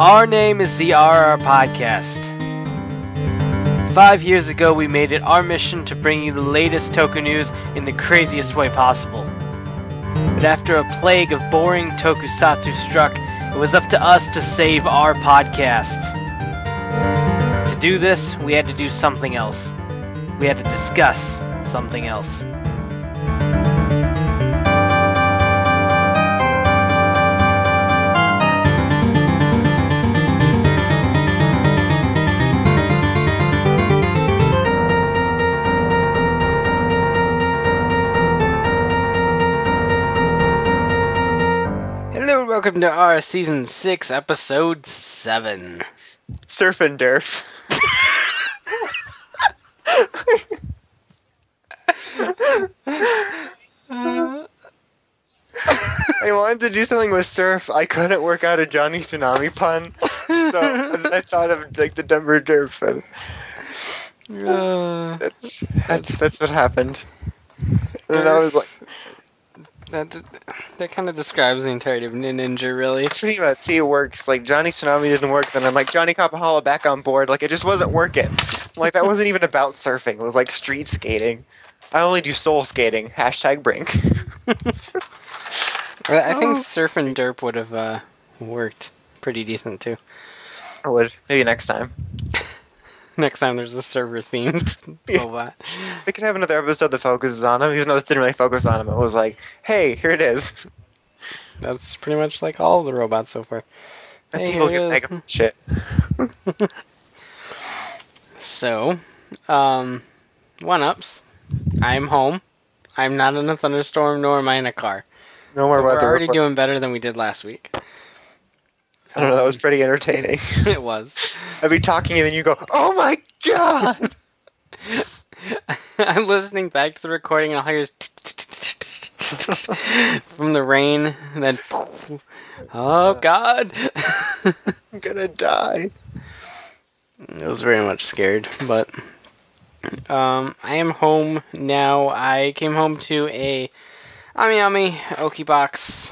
Our name is the RR Podcast. 5 years ago, we made it our mission to bring you the latest toku news in the craziest way possible. But after a plague of boring tokusatsu struck, it was up to us to save our podcast. To do this, we had to do something else. We had to discuss something else. Welcome to our Season 6, Episode 7. Surf and Derf. I wanted to do something with surf. I couldn't work out a Johnny Tsunami pun. So I thought of like the Denver Derf. And that's what happened. And I was like... That kind of describes the entirety of Ninja, really. Pretty much. See, it works. Like, Johnny Tsunami didn't work, then I'm like, Johnny Kapahala back on board. Like, it just wasn't working. Like, that wasn't even about surfing. It was like street skating. I only do soul skating. Hashtag Brink. I think Surf and Derp would have worked pretty decent, too. I would. Maybe next time. Next time there's a server theme. Robot. Yeah. We could have another episode that focuses on him, even though this didn't really focus on him. It was like, hey, here it is. That's pretty much like all the robots so far. And hey, people get mega shit. So, one-ups. I'm home. I'm not in a thunderstorm, nor am I in a car. No more so weather. We're already doing better than we did last week. I don't know, that was pretty entertaining. It was. I'd be talking and then you go, oh my god! I'm listening back to the recording and I'll hear from the rain and then, oh god! I'm gonna die. I was very much scared, but I am home now. I came home to a Ami Ami Oki box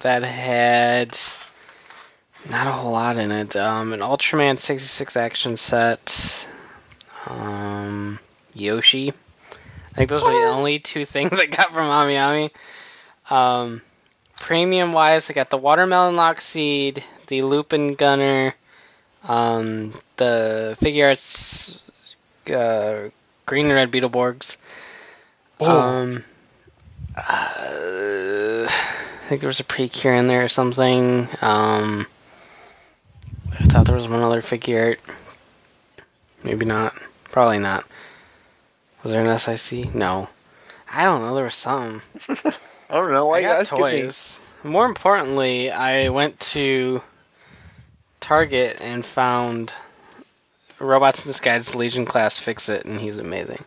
that had... not a whole lot in it. An Ultraman 66 action set. Yoshi. I think those were the only two things I got from Ami Ami. Premium-wise, I got the Watermelon Lock Seed, the Lupin Gunner, the Figure Arts Green and Red Beetleborgs. I think there was a Precure in there or something. I thought there was one other figure art. Maybe not. Probably not. Was there an SIC? No. I don't know. There was something. I don't know. Why you asking toys. Me? More importantly, I went to Target and found Robots in Disguise Legion Class Fix-It, and he's amazing.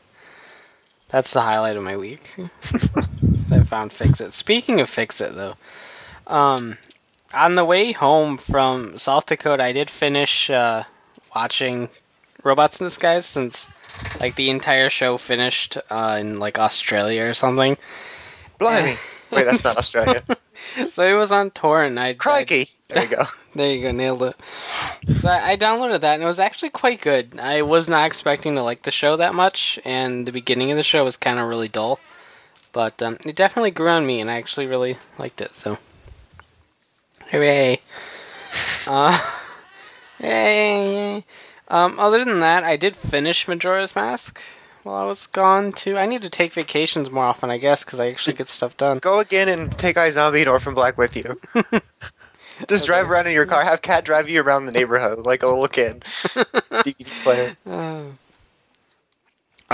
That's the highlight of my week. I found Fix-It. Speaking of Fix-It, though... on the way home from South Dakota, I did finish watching Robots in Disguise since, like, the entire show finished in, like, Australia or something. Blimey. Wait, that's not Australia. So it was on torrent. Crikey. There you go. There you go. Nailed it. So I downloaded that, and it was actually quite good. I was not expecting to like the show that much, and the beginning of the show was kind of really dull. But it definitely grew on me, and I actually really liked it, so... Hooray. Yay. Other than that, I did finish Majora's Mask while I was gone, too. I need to take vacations more often, I guess, because I actually get stuff done. Go again and take iZombie and Orphan Black with you. Just drive around in your car. Have Cat drive you around the neighborhood like a little kid. DVD player.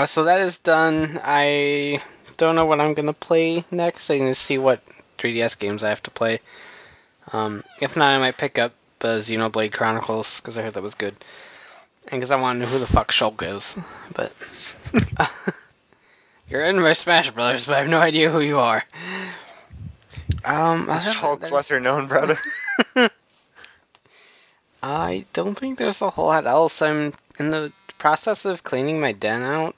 So that is done. I don't know what I'm going to play next. I'm going to see what 3DS games I have to play. If not, I might pick up Xenoblade Chronicles, because I heard that was good. And because I want to know who the fuck Shulk is. But, you're in my Smash Brothers, but I have no idea who you are. Shulk's lesser-known brother. I don't think there's a whole lot else. I'm in the process of cleaning my den out.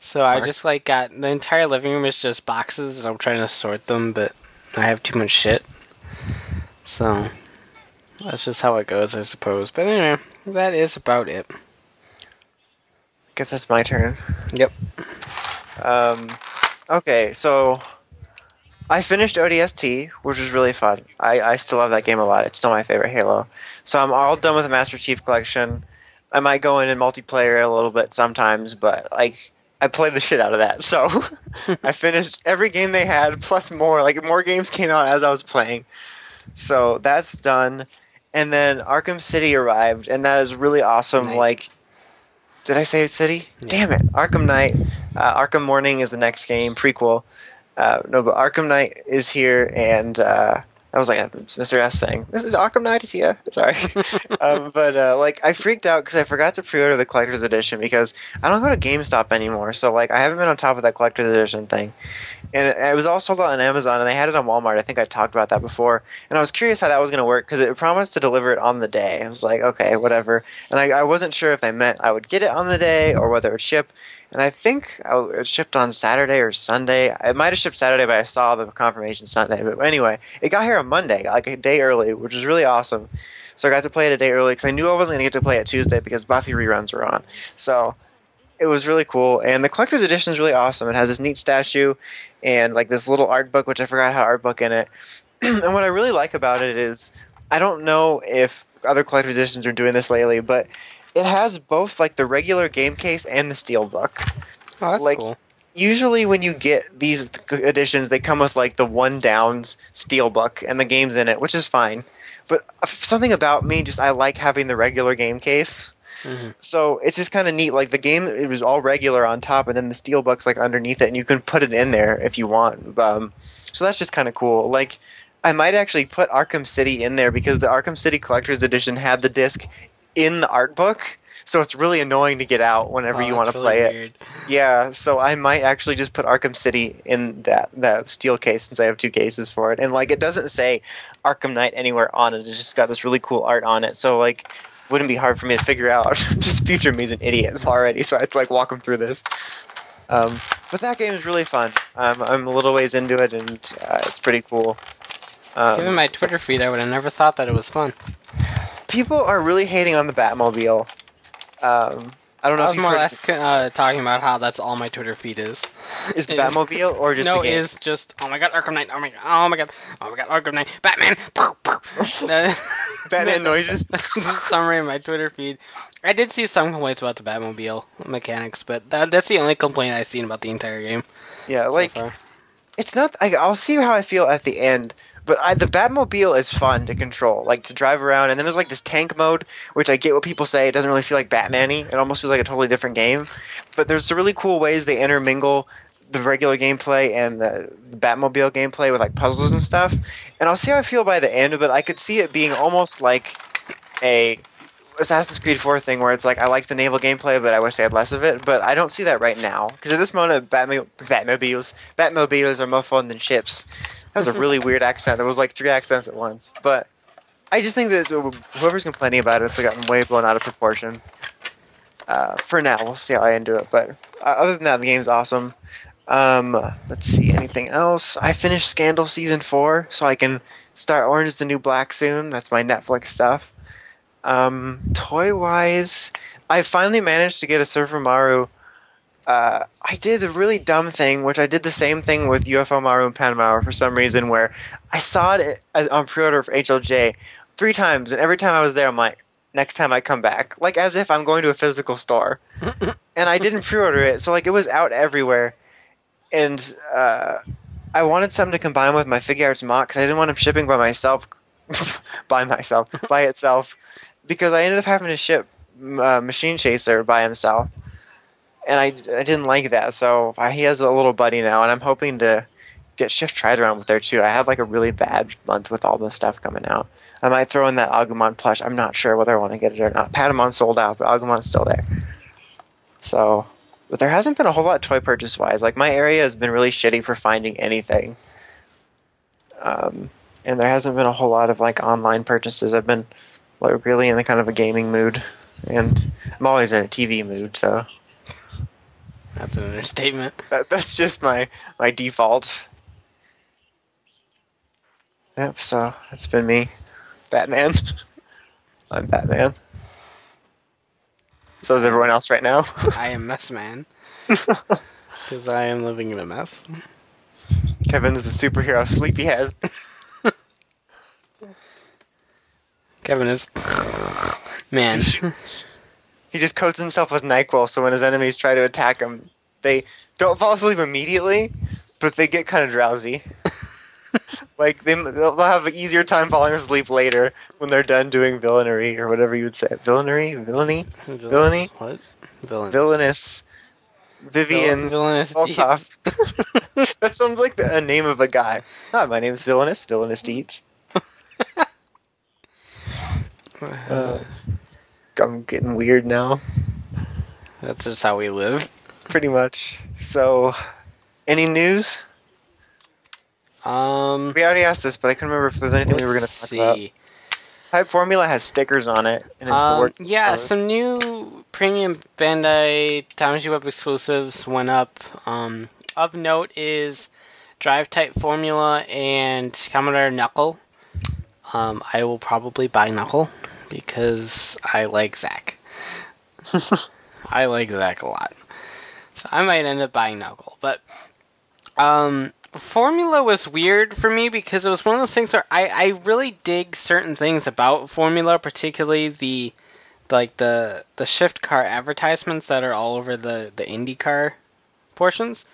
So I just, like, got... the entire living room is just boxes, and I'm trying to sort them, but I have too much shit. So, That's just how it goes, I suppose. But anyway, that is about it. Guess it's my turn. Yep. Okay, so I finished ODST, which was really fun. I still love that game a lot. It's still my favorite Halo. So I'm all done with the Master Chief Collection. I might go in and multiplayer a little bit sometimes, but like I played the shit out of that. So I finished every game they had, plus more. Like more games came out as I was playing. So that's done. And then Arkham City arrived, and that is really awesome. Night. Like, did I say City? Yeah. Damn it! Arkham Knight. Arkham Morning is the next game prequel. No, but Arkham Knight is here, and that was like a Mr. S thing. This is Arkham Knight is here. Sorry, but I freaked out because I forgot to pre-order the collector's edition because I don't go to GameStop anymore. So like I haven't been on top of that collector's edition thing, and it was all sold out on Amazon, and they had it on Walmart. I think I talked about that before, and I was curious how that was going to work because it promised to deliver it on the day. I was like, okay, whatever, and I wasn't sure if they meant I would get it on the day or whether it would ship. And I think it shipped on Saturday or Sunday. It might have shipped Saturday, but I saw the confirmation Sunday. But anyway, it got here on Monday, like a day early, which is really awesome. So I got to play it a day early because I knew I wasn't going to get to play it Tuesday because Buffy reruns were on. So it was really cool. And the collector's edition is really awesome. It has this neat statue and like this little art book, which I forgot how art book in it. And what I really like about it is I don't know if other collector's editions are doing this lately, but it has both, like, the regular game case and the steelbook. Oh, that's like, cool. Usually when you get these editions, they come with, like, the one-downs steelbook and the game's in it, which is fine. But something about me, just I like having the regular game case. Mm-hmm. So it's just kind of neat. Like, the game, it was all regular on top, and then the steelbook's, like, underneath it, and you can put it in there if you want. So that's just kind of cool. Like, I might actually put Arkham City in there because the Arkham City Collector's Edition had the disc in the art book, so it's really annoying to get out whenever you want to play it. Yeah, so I might actually just put Arkham City in that steel case since I have two cases for it. And like it doesn't say Arkham Knight anywhere on it. It's just got this really cool art on it. So like wouldn't be hard for me to figure out. Just future me's an idiot already, so I have to like walk him through this. But that game is really fun. I'm a little ways into it, and it's pretty cool. Given my Twitter feed, I would have never thought that it was fun. People are really hating on the Batmobile. I don't know. I was more or less talking about how that's all my Twitter feed is. Is the Batmobile or just the game? No, it's just, oh my god, Arkham Knight, oh my god, Arkham Knight, Batman, Batman noises. Summary of my Twitter feed. I did see some complaints about the Batmobile mechanics, but that's the only complaint I've seen about the entire game. Yeah, like, so it's not, I'll see how I feel at the end. But the Batmobile is fun to control, like to drive around. And then there's like this tank mode, which I get what people say. It doesn't really feel like Batman-y. It almost feels like a totally different game. But there's some really cool ways they intermingle the regular gameplay and the Batmobile gameplay with like puzzles and stuff. And I'll see how I feel by the end of it. I could see it being almost like a Assassin's Creed 4 thing where it's like I like the naval gameplay, but I wish they had less of it. But I don't see that right now. Because at this moment, Batmobiles are more fun than ships. That was a really weird accent. It was like three accents at once. But I just think that whoever's complaining about it, it's gotten way blown out of proportion. For now, we'll see how I end it. But other than that, the game's awesome. Let's see, anything else? I finished Scandal Season 4, so I can start Orange is the New Black soon. That's my Netflix stuff. Toy-wise, I finally managed to get a Surfer Maru. I did a really dumb thing, which I did the same thing with UFO Maru and Panama for some reason, where I saw it on pre-order for HLJ 3 times, and every time I was there, I'm like, next time I come back. Like, as if I'm going to a physical store. And I didn't pre-order it, so, like, it was out everywhere. And I wanted something to combine with my Figure Arts mock, because I didn't want them shipping by itself, because I ended up having to ship Machine Chaser by himself. And I didn't like that, so he has a little buddy now, and I'm hoping to get Shift Tried around with there, too. I had, like, a really bad month with all this stuff coming out. I might throw in that Agumon plush. I'm not sure whether I want to get it or not. Patamon sold out, but Agumon's still there. So, but there hasn't been a whole lot toy purchase-wise. Like, my area has been really shitty for finding anything. And there hasn't been a whole lot of, like, online purchases. I've been, like, really in a kind of a gaming mood, and I'm always in a TV mood, so... That's an understatement. That's just my default. Yep, so that's been me. Batman. I'm Batman. So is everyone else right now? I am Mess Man. Because I am living in a mess. Kevin's the superhero sleepyhead. Kevin is... Man. He just coats himself with NyQuil, so when his enemies try to attack him, they don't fall asleep immediately, but they get kind of drowsy. Like, they'll have an easier time falling asleep later when they're done doing villainy, or whatever you would say. Villainy? What? Villainous. Vivian Villanous. That sounds like the name of a guy. Hi, my name's Villanous. Villanous Deeds. I'm getting weird now. That's just how we live. Pretty much. So, any news? We already asked this, but I couldn't remember if there's anything we were going to talk about. Type Formula has stickers on it, and it's the works. Yeah, some new premium Bandai Tamagotchi Web exclusives went up. Of note is Drive Type Formula and Commodore Knuckle. I will probably buy Knuckle because I like Zach. I like Zach a lot. So I might end up buying Knuckle. But Formula was weird for me because it was one of those things where I really dig certain things about Formula, particularly the shift car advertisements that are all over the IndyCar portions.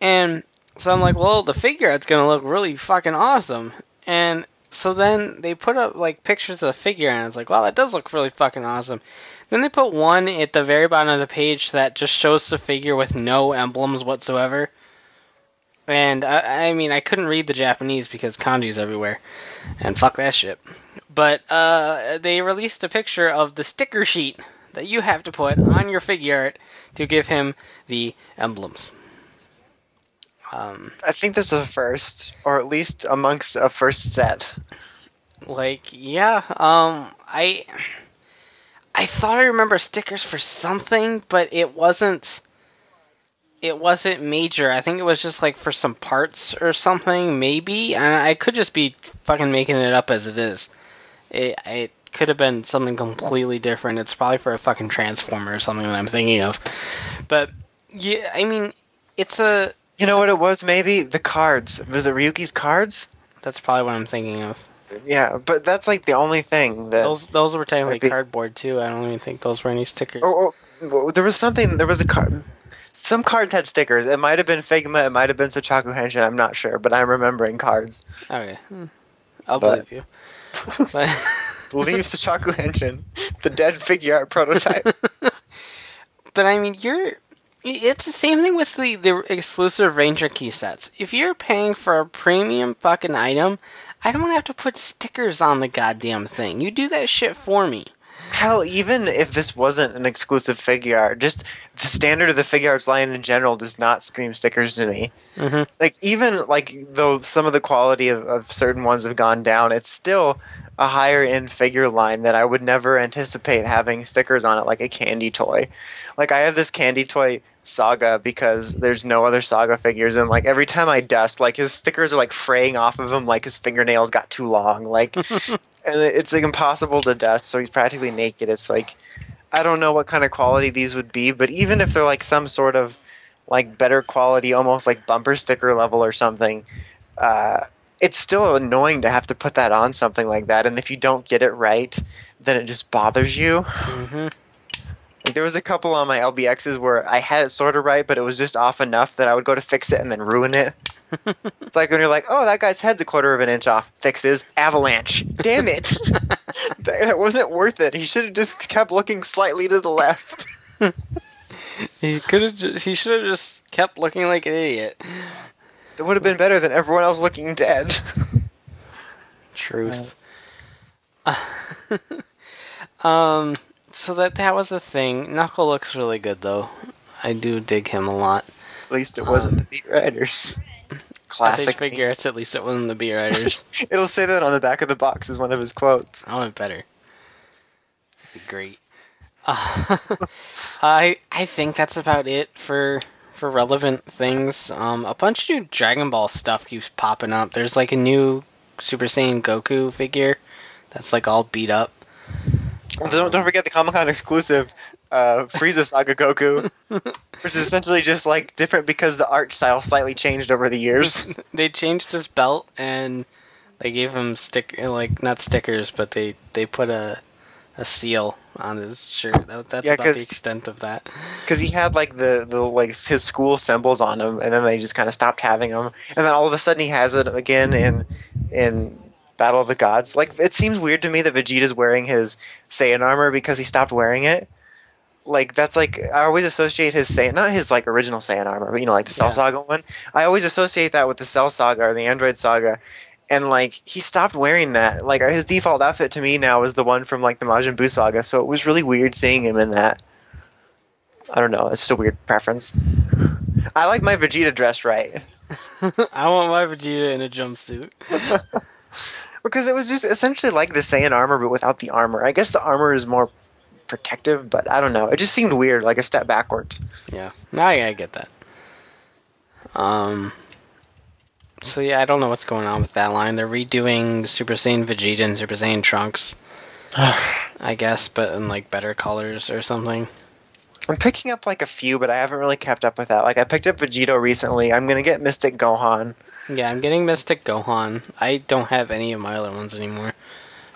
And so I'm like, well, the figure art's going to look really fucking awesome. And so then they put up like pictures of the figure and I was like, wow, that does look really fucking awesome. Then they put one at the very bottom of the page that just shows the figure with no emblems whatsoever. And I mean, I couldn't read the Japanese because kanji's everywhere. And fuck that shit. But they released a picture of the sticker sheet that you have to put on your figure art to give him the emblems. I think this is a first, or at least amongst a first set. Like, yeah, I thought I remember stickers for something, but it wasn't major. I think it was just like for some parts or something, maybe. And I could just be fucking making it up as it is. It could have been something completely different. It's probably for a fucking Transformer or something that I'm thinking of. But yeah, I mean, it's a... You know what it was, maybe? The cards. Was it Ryuki's cards? That's probably what I'm thinking of. Yeah, but that's like the only thing that... Those were technically cardboard, too. I don't even think those were any stickers. Or there was something... There was a card... Some cards had stickers. It might have been Figma. It might have been Sachaku Henshin. I'm not sure, but I'm remembering cards. Okay. I'll believe you. Leave Sachaku Henshin, the dead figure art prototype. But, I mean, It's the same thing with the exclusive Ranger Key sets. If you're paying for a premium fucking item, I don't have to put stickers on the goddamn thing. You do that shit for me. Hell, even if this wasn't an exclusive figure art, just the standard of the figure arts line in general does not scream stickers to me. Mm-hmm. Like, even like though some of the quality of certain ones have gone down, it's still a higher-end figure line that I would never anticipate having stickers on it, like a candy toy. Like, I have this candy toy Saga because there's no other Saga figures, and, like, every time I dust, like, his stickers are, like, fraying off of him, like his fingernails got too long. Like, and it's, like, impossible to dust, so he's practically naked. It's, like, I don't know what kind of quality these would be, but even if they're, like, some sort of, like, better quality, almost, like, bumper sticker level or something, it's still annoying to have to put that on something like that, and if you don't get it right, then it just bothers you. Mm-hmm. Like, there was a couple on my LBXs where I had it sort of right, but it was just off enough that I would go to fix it and then ruin it. It's like when you're like, oh, that guy's head's a quarter of an inch off. Fixes. Avalanche. Damn it. That wasn't worth it. He should have just kept looking slightly to the left. He should have just kept looking like an idiot. It would have been better than everyone else looking dead. Truth. So that was the thing. Knuckle looks really good, though. I do dig him a lot. At least it wasn't the B-Riders. Classic figure. At least it wasn't the B-Riders. It'll say that on the back of the box is one of his quotes. Oh, it better. That'd be great. I think that's about it for relevant things. A bunch of new Dragon Ball stuff keeps popping up. There's like a new Super Saiyan Goku figure that's like all beat up. Don't forget the Comic-Con exclusive Frieza Saga Goku, which is essentially just like different because the art style slightly changed over the years. They changed his belt and they gave him not stickers, but they put a seal on his shirt. That's about the extent of that. Because he had like the like his school symbols on him, and then they just kind of stopped having them, and then all of a sudden he has it again in Battle of the Gods. Like, it seems weird to me that Vegeta's wearing his Saiyan armor because he stopped wearing it. Like, that's like, I always associate his Saiyan, not his like original Saiyan armor, but you know, like the Cell Saga one. I always associate that with the Cell Saga or the Android Saga. And like, he stopped wearing that. Like, his default outfit to me now is the one from like the Majin Buu Saga. So it was really weird seeing him in that. I don't know. It's just a weird preference. I like my Vegeta dressed right. I want my Vegeta in a jumpsuit. Because it was just essentially like the Saiyan armor, but without the armor. I guess the armor is more protective, but I don't know. It just seemed weird, like a step backwards. Yeah, I get that. So yeah, I don't know what's going on with that line. They're redoing Super Saiyan Vegeta and Super Saiyan Trunks, I guess, but in like better colors or something. I'm picking up like a few, but I haven't really kept up with that. Like, I picked up Vegito recently. I'm gonna get Mystic Gohan. Yeah, I'm getting Mystic Gohan. I don't have any of my other ones anymore.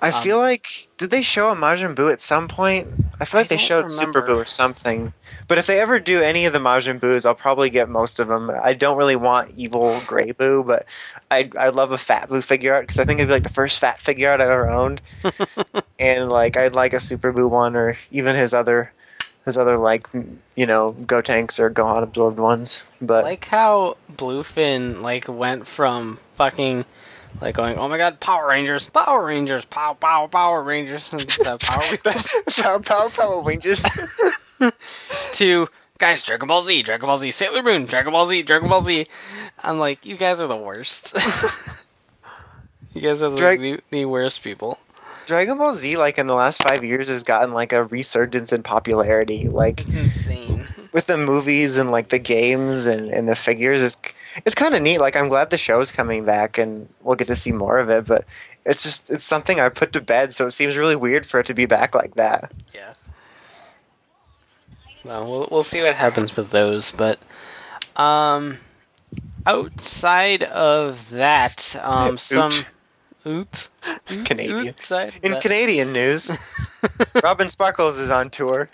I feel like... Did they show a Majin Buu at some point? I feel like they showed Super Buu or something. But if they ever do any of the Majin Buus, I'll probably get most of them. I don't really want evil Grey Buu, but I love a Fat Buu figure art, because I think it'd be like the first Fat figure art I've ever owned. And like, I'd like a Super Buu one, or even his other like, you know, Gotenks or Gohan absorbed ones. But like how Bluefin like went from fucking like going, oh my god, Power Rangers, pow pow Power Rangers, and Power Rangers to guys, Dragon Ball Z, Sailor Moon, Dragon Ball Z. I'm like, you guys are the worst. You guys are the worst people. Dragon Ball Z, like, in the last 5 years has gotten, like, a resurgence in popularity. Like, it's insane. With the movies and, like, the games and the figures, it's kind of neat. Like, I'm glad the show's coming back, and we'll get to see more of it, but it's just, it's something I put to bed, so it seems really weird for it to be back like that. Yeah. Well, we'll see what happens with those, but, outside of that, some... Canadian. In Canadian news, Robin Sparkles is on tour.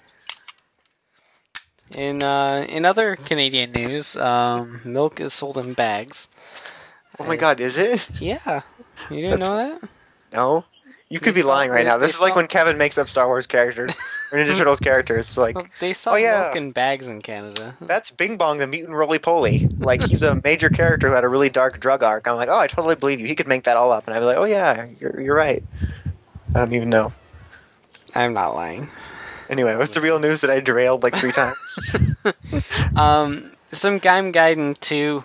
In other Canadian news, milk is sold in bags. Oh my god, is it? Yeah. You didn't know that? No. You could be lying right now. This is like when Kevin makes up Star Wars characters or Ninja Turtles characters. It's like, well, they sell milk in bags in Canada. That's Bing Bong, the mutant roly-poly. Like, he's a major character who had a really dark drug arc. I'm like, oh, I totally believe you. He could make that all up, and I'd be like, oh yeah, you're right. I don't even know. I'm not lying. Anyway, what's the real news that I derailed like 3 times? Some Gaim Gaiden 2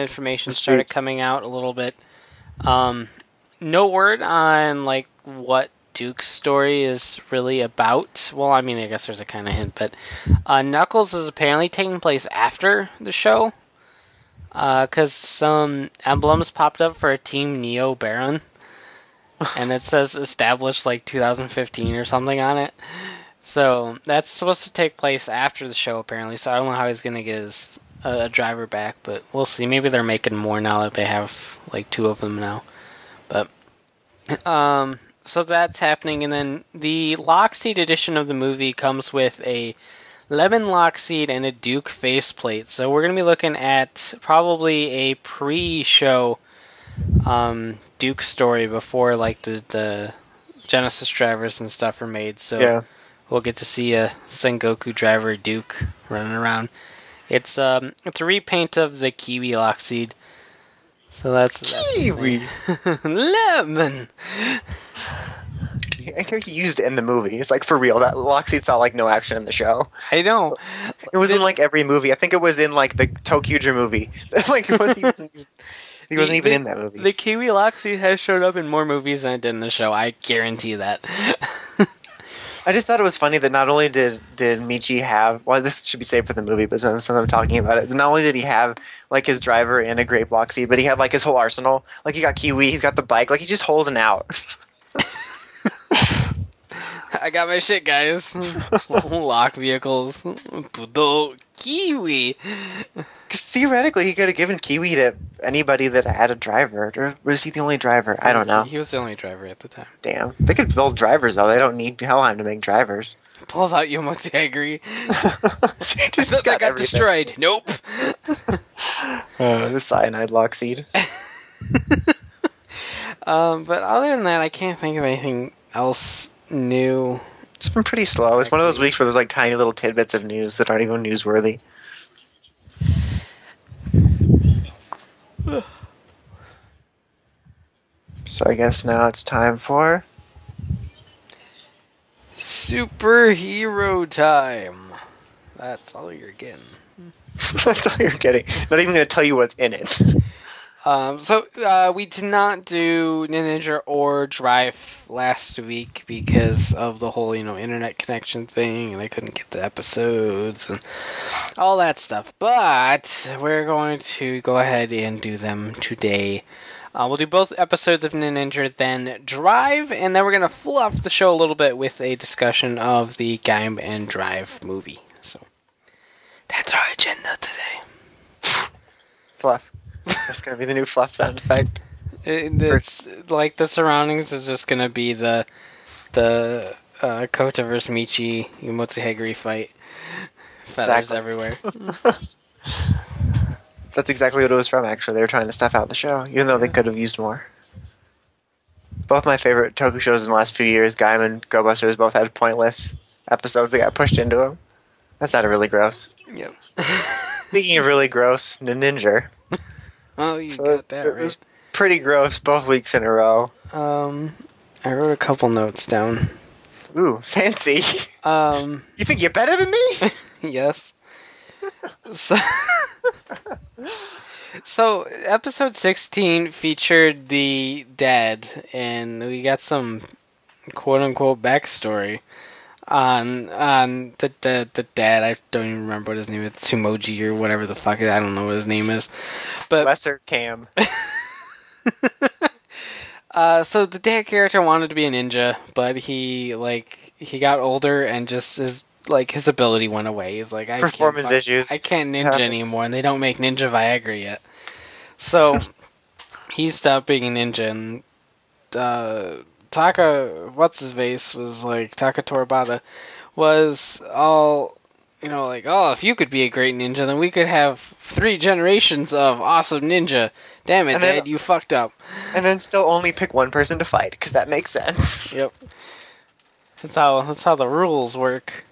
information started coming out a little bit. No word on, like, what Duke's story is really about. Well, I mean, I guess there's a kind of hint, but Knuckles is apparently taking place after the show, because some emblems popped up for a Team Neo Baron, and it says established, like, 2015 or something on it. So that's supposed to take place after the show, apparently, so I don't know how he's going to get his driver back, but we'll see. Maybe they're making more now that they have, like, 2 of them now. But, so that's happening, and then the Lock Seed edition of the movie comes with a Lemon Lock Seed and a Duke faceplate. So we're going to be looking at probably a pre-show Duke story before, like, the Genesis drivers and stuff are made. So we'll get to see a Sengoku driver Duke running around. It's a repaint of the Kiwi Lock Seed. So that's Kiwi! Lemon! I think he used it in the movie. It's like, for real. That Lock Seed saw, like, no action in the show. I know. It was in, like, every movie. I think it was in, like, the Tokyuger movie. Like, it wasn't even, he wasn't even in that movie. The Kiwi Lock Seed has showed up in more movies than it did in the show. I guarantee that. I just thought it was funny that not only did Michi have... Well, this should be saved for the movie, but since I'm talking about it, not only did he have, like, his driver and a grape lock seed, but he had, like, his whole arsenal. Like, he got Kiwi, he's got the bike. Like, he's just holding out. I got my shit, guys. Lock vehicles. Kiwi. Because theoretically, he could have given Kiwi to anybody that had a driver. Or was he the only driver? I don't know. He was the only driver at the time. Damn. They could build drivers, though. They don't need Helheim to make drivers. Pulls out Yomote Agri. Just that got destroyed. Nope. The cyanide lock seed. But other than that, I can't think of anything else new. It's been pretty slow. It's one of those weeks where there's like tiny little tidbits of news that aren't even newsworthy. So I guess now it's time for superhero time. That's all you're getting. That's all you're getting. Not even going to tell you what's in it. So we did not do Ninja or Drive last week because of the whole, internet connection thing, and I couldn't get the episodes and all that stuff. But we're going to go ahead and do them today. We'll do both episodes of Ninja, then Drive, and then we're going to fluff the show a little bit with a discussion of the Gaim and Drive movie. So that's our agenda today. Fluff. That's going to be the new fluff sound effect. It's the surroundings is just going to be the Kota versus Michi Yomotsu Hagiri fight. Feathers everywhere. That's exactly what it was from, actually. They were trying to stuff out the show, even though they could have used more. Both my favorite Toku shows in the last few years, Gaim and Go Busters, both had pointless episodes that got pushed into them. That sounded really gross. Yep. Speaking of really gross, Ninja. Oh, got that right. It was pretty gross both weeks in a row. I wrote a couple notes down. Ooh, fancy. You think you're better than me? Yes. So, episode 16 featured the dad, and we got some quote-unquote backstory on the dad. I don't even remember what his name is. Tsumoji or whatever the fuck. I don't know what his name is. But Lesser Cam. So the dad character wanted to be a ninja, but he got older and just his ability went away. He's like, issues. I can't ninja anymore, and they don't make ninja Viagra yet. So he stopped being a ninja, and Taka Toribata was all, if you could be a great ninja, then we could have 3 generations of awesome ninja. Damn it, Dad, you fucked up. And then still only pick one person to fight, because that makes sense. Yep. That's how the rules work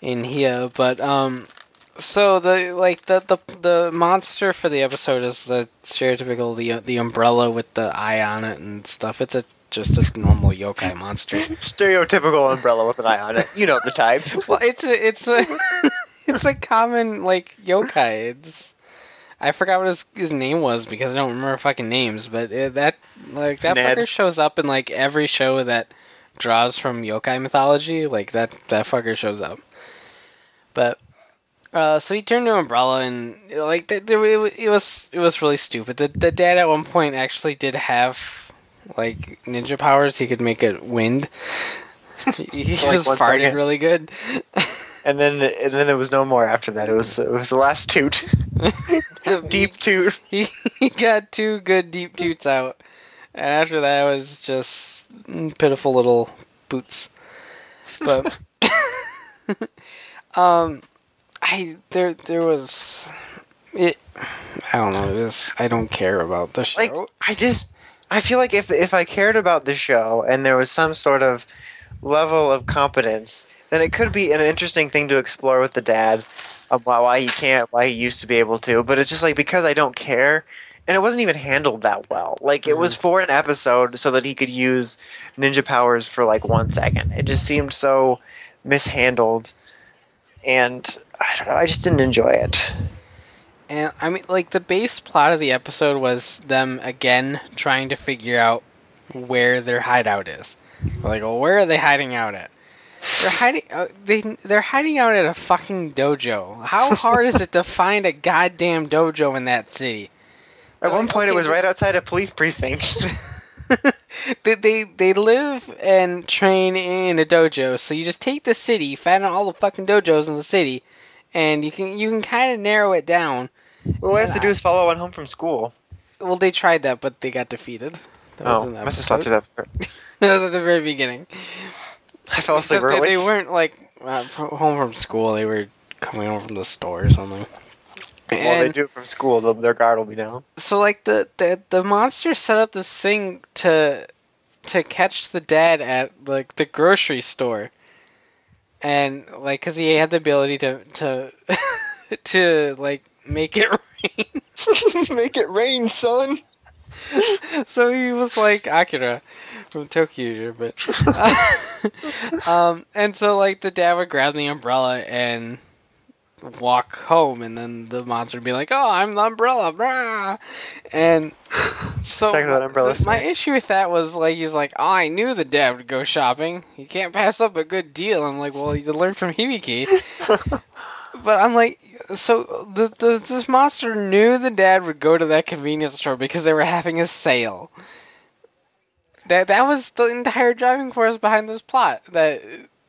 in here, but, so the monster for the episode is the stereotypical the umbrella with the eye on it and stuff. It's just a normal yokai monster. Stereotypical umbrella with an eye on it. You know the type. Well, it's a common yokai. I forgot what his name was because I don't remember fucking names. But that fucker shows up in every show that draws from yokai mythology. That fucker shows up. But. So he turned to umbrella, and it was really stupid. The dad at one point actually did have ninja powers. He could make it wind. He just farted second. Really good. And then it was no more after that. It was the last toot. Deep toot. He got 2 good deep toots out, and after that it was just pitiful little boots. But I don't know this. I don't care about the show. I feel like if I cared about the show and there was some sort of level of competence, then it could be an interesting thing to explore with the dad about why he used to be able to. But it's just because I don't care. And it wasn't even handled that well. It was for an episode so that he could use ninja powers for 1 second. It just seemed so mishandled. And I don't know, I just didn't enjoy it. And the base plot of the episode was them again trying to figure out where their hideout is. Where are they hiding out at? They're hiding out at a fucking dojo. How hard is it to find a goddamn dojo in that city? At one point, it was right outside a police precinct. They live and train in a dojo, so you just take the city, find out all the fucking dojos in the city, and you can kind of narrow it down. Well, all I have to do is follow one home from school. Well, they tried that, but they got defeated. I must have slept through that part. That was at the very beginning. I fell asleep early. They weren't, like, home from school. They were coming home from the store or something. Well, they do it from school. Their guard will be down. So, like, the monster set up this thing to catch the dad at, like, the grocery store. And, like, because he had the ability to like, make it rain. Make it rain, son! So he was like Akira from Tokyo, but and so like the dad would grab the umbrella and walk home, and then the monster would be like, "Oh, I'm the umbrella, brah!" And so my issue with that was like he's like, "Oh, I knew the dad would go shopping. You can't pass up a good deal." I'm like, "Well, you learned from Hibiki." But I'm like, so this monster knew the dad would go to that convenience store because they were having a sale. That was the entire driving force behind this plot. That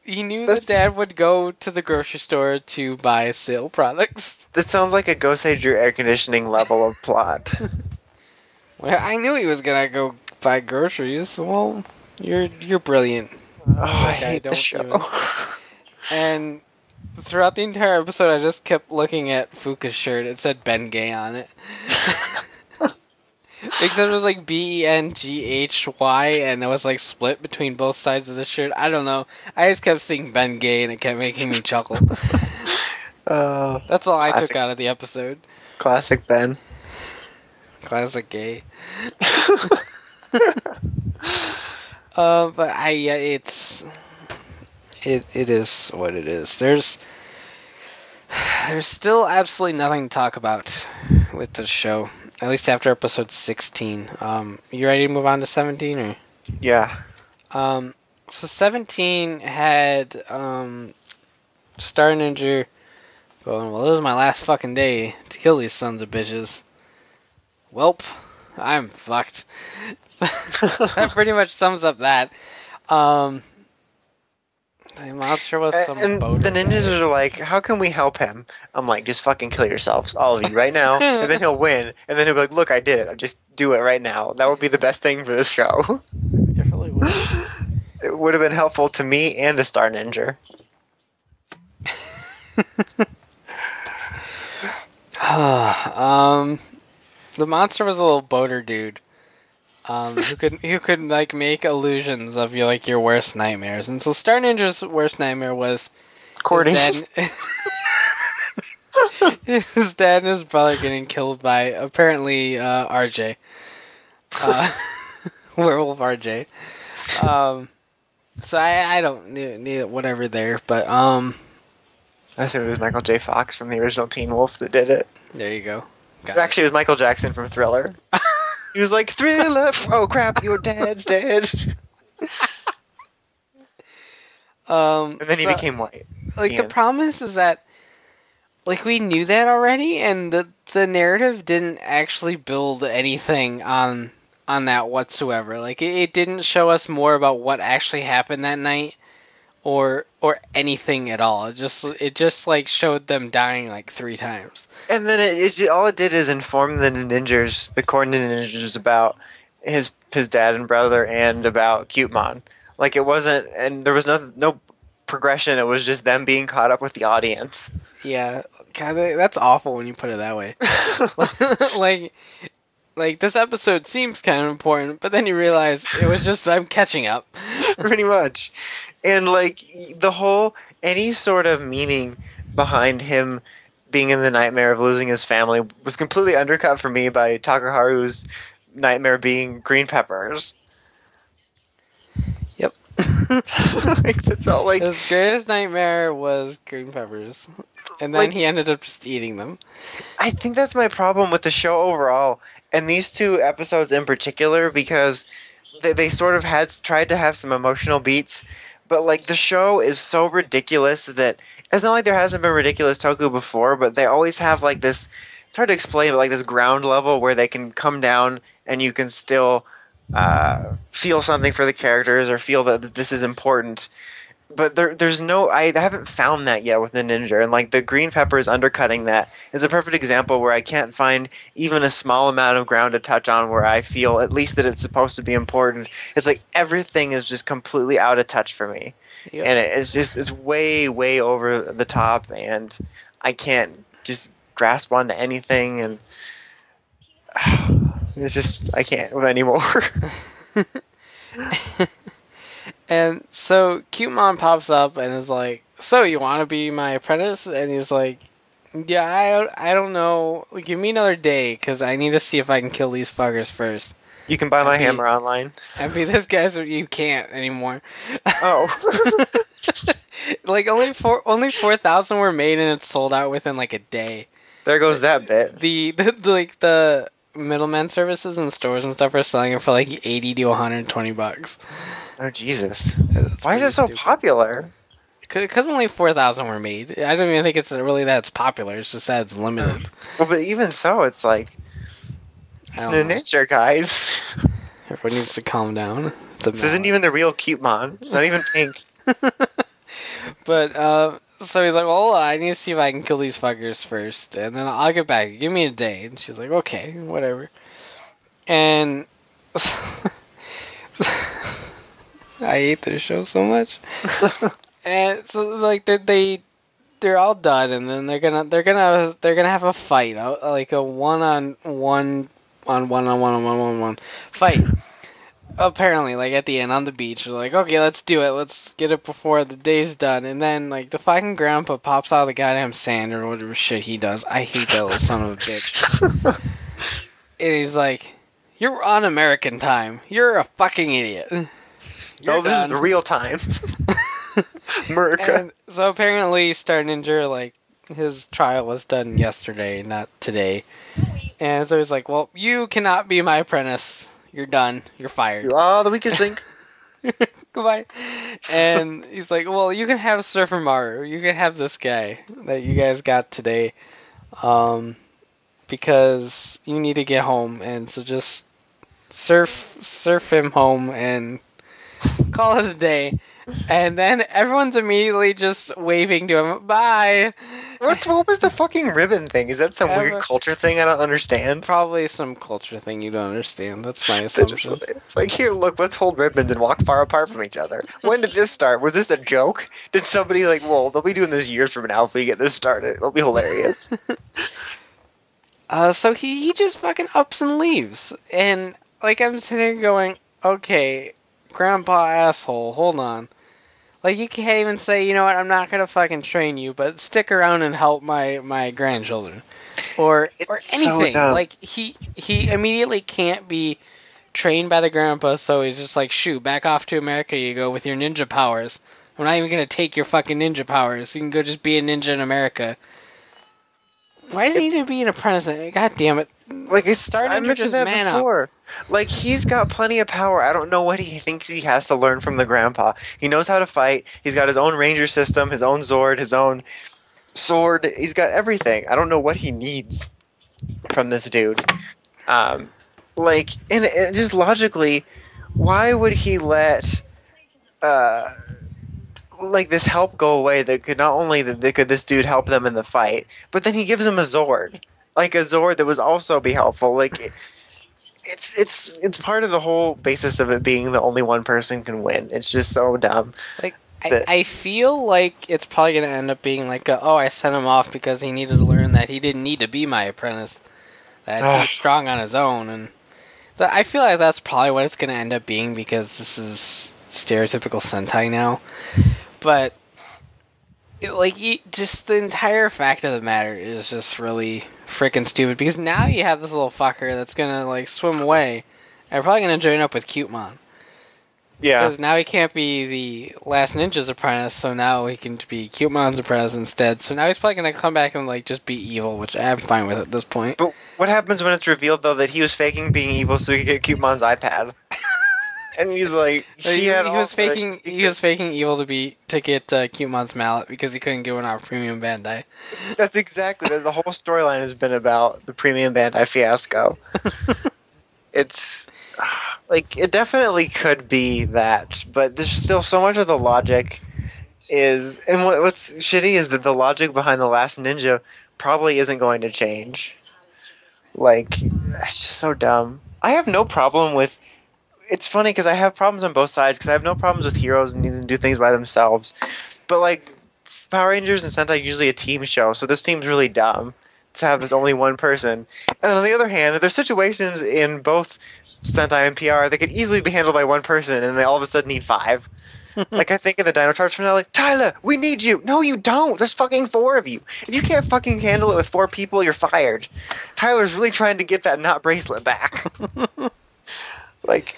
he knew the dad would go to the grocery store to buy sale products. That sounds like a Go Save Your Air Conditioning level of plot. Well, I knew he was gonna go buy groceries. Well, you're brilliant. Oh, like, I hate the show. And throughout the entire episode, I just kept looking at Fuka's shirt. It said Bengay on it. Except it was like BENGHY, and it was like split between both sides of the shirt. I don't know. I just kept seeing Bengay, and it kept making me chuckle. That's all classic. I took out of the episode. Classic Ben. Classic gay. But it's... It is what it is. There's still absolutely nothing to talk about with this show, at least after episode 16. You ready to move on to 17? Or? Yeah. So 17 had Star Ninja going, well, this is my last fucking day to kill these sons of bitches. Welp, I'm fucked. That pretty much sums up that. The monster was some boat. The ninjas are like, how can we help him? I'm like, just fucking kill yourselves, all of you, right now. And then he'll win. And then he'll be like, look, I did it. I just do it right now. That would be the best thing for this show. It really would. It would have been helpful to me and the Star Ninja. The monster was a little boater dude. Who could like make illusions of you, like your worst nightmares, and so Star Ninja's worst nightmare was Cordy. His dad and his brother getting killed by apparently RJ, werewolf RJ. So I don't need whatever there, but I assume it was Michael J. Fox from the original Teen Wolf that did it. There you go. Actually, it was Michael Jackson from Thriller. He was like, Thriller! Oh crap, your dad's dead! And then he became white. Like, the problem is that, like, we knew that already, and the narrative didn't actually build anything on that whatsoever. Like, it didn't show us more about what actually happened that night, or anything at all. It just like showed them dying like 3 times. And then it all it did is inform the core ninjas about his dad and brother and about Cutemon. Like it wasn't, and there was no progression. It was just them being caught up with the audience. Yeah, kinda, that's awful when you put it that way. Like, this episode seems kind of important, but then you realize it was just them catching up. Pretty much. And, like, any sort of meaning behind him being in the nightmare of losing his family was completely undercut for me by Takaharu's nightmare being green peppers. Yep. Like, that's all, like... His greatest nightmare was green peppers. And then he ended up just eating them. I think that's my problem with the show overall. And these 2 episodes in particular, because they sort of tried to have some emotional beats, but like the show is so ridiculous that it's not like there hasn't been ridiculous toku before, but they always have like this. It's hard to explain, but like this ground level where they can come down and you can still feel something for the characters or feel that this is important. But there's no – I haven't found that yet with the ninja. And, like, the green peppers undercutting that is a perfect example where I can't find even a small amount of ground to touch on where I feel at least that it's supposed to be important. It's like everything is just completely out of touch for me. Yeah. And it's just – it's way, way over the top, and I can't just grasp onto anything. And it's just – I can't anymore. And so Cute Mom pops up and is like, "So you want to be my apprentice?" And he's like, "Yeah, I don't know. Give me another day because I need to see if I can kill these fuckers first." You can buy my hammer online. I mean, this guy's you can't anymore. Oh, like only 4,000 were made and it's sold out within like a day. There goes that bit. The middleman services and stores and stuff are selling it for like $80 to $120. Oh Jesus! Why is it so popular? Because only 4,000 were made. I don't even think it's really that it's popular. It's just that it's limited. Well, but even so, it's like it's the nature, guys. Everyone needs to calm down. This isn't even the real Cute Mon. It's not even pink. But so he's like, "Well, I need to see if I can kill these fuckers first, and then I'll get back. Give me a day." And she's like, "Okay, whatever." And I hate this show so much. And so like they're all done, and then they're gonna have a fight, like a one-on-one fight. Apparently, like at the end on the beach, they're like, "Okay, let's do it. Let's get it before the day's done." And then like the fucking grandpa pops out of the goddamn sand or whatever shit he does. I hate that little son of a bitch. And he's like, "You're on American time. You're a fucking idiot. You're this is the real time." America. And so apparently Star Ninja, like, his trial was done yesterday, not today. And so he's like, "Well, you cannot be my apprentice. You're done. You're fired. You are the weakest link. Goodbye." And he's like, "Well, you can have Surfer Maru. You can have this guy that you guys got today. Because you need to get home. And so just surf him home and call it a day." And then everyone's immediately just waving to him. Bye. What was the fucking ribbon thing? Is that some weird culture thing I don't understand? Probably some culture thing you don't understand. That's my assumption. It's like, here, look, let's hold ribbons and walk far apart from each other. When did this start? Was this a joke? Did somebody like, well, they'll be doing this years from now if we get this started. It'll be hilarious. So he just fucking ups and leaves. And like I'm sitting here going, okay, grandpa asshole, hold on. Like, you can't even say, you know what, I'm not going to fucking train you, but stick around and help my grandchildren. Or anything. So like, he immediately can't be trained by the grandpa, so he's just like, shoot, back off to America you go with your ninja powers. I'm not even going to take your fucking ninja powers. You can go just be a ninja in America. Why does he need to be an apprentice? God damn it. Like, it's starting to mentioned that man before. Up. Like, he's got plenty of power. I don't know what he thinks he has to learn from the grandpa. He knows how to fight. He's got his own ranger system, his own Zord, his own sword. He's got everything. I don't know what he needs from this dude. Like, and just logically, why would he let like this help go away that could not only could this dude help them in the fight, but then he gives him a Zord. Like a Zord that was also be helpful. Like it's part of the whole basis of it being the only one person can win. It's just so dumb. Like I feel like it's probably gonna end up being like, I sent him off because he needed to learn that he didn't need to be my apprentice. That he's strong on his own, and I feel like that's probably what it's gonna end up being because this is stereotypical Sentai now. But just the entire fact of the matter is just really freaking stupid because now you have this little fucker that's gonna like swim away and probably gonna join up with Cute Mon. Yeah. Because now he can't be the last ninja's apprentice, so now he can be Cute Mon's apprentice instead. So now he's probably gonna come back and like just be evil, which I'm fine with at this point. But what happens when it's revealed though that he was faking being evil so he could get Cute Mon's iPad? And he's like, he was faking evil to get Cute Mon's mallet because he couldn't get one on Premium Bandai. That's exactly the whole storyline has been about the Premium Bandai fiasco. It's Like, it definitely could be that, but there's still so much of the logic is, and what's shitty is that the logic behind The Last Ninja probably isn't going to change. Like, it's just so dumb. I have no problem with, it's funny because I have problems on both sides, because I have no problems with heroes and needing to do things by themselves. But, like, Power Rangers and Sentai are usually a team show, so this team's really dumb to have as only one person. And on the other hand, there's situations in both Sentai and PR that could easily be handled by one person, and they all of a sudden need five. Like, I think in the Dino Charge finale, like, Tyler, we need you. No, you don't. There's fucking four of you. If you can't fucking handle it with four people, you're fired. Tyler's really trying to get that knot bracelet back. Like,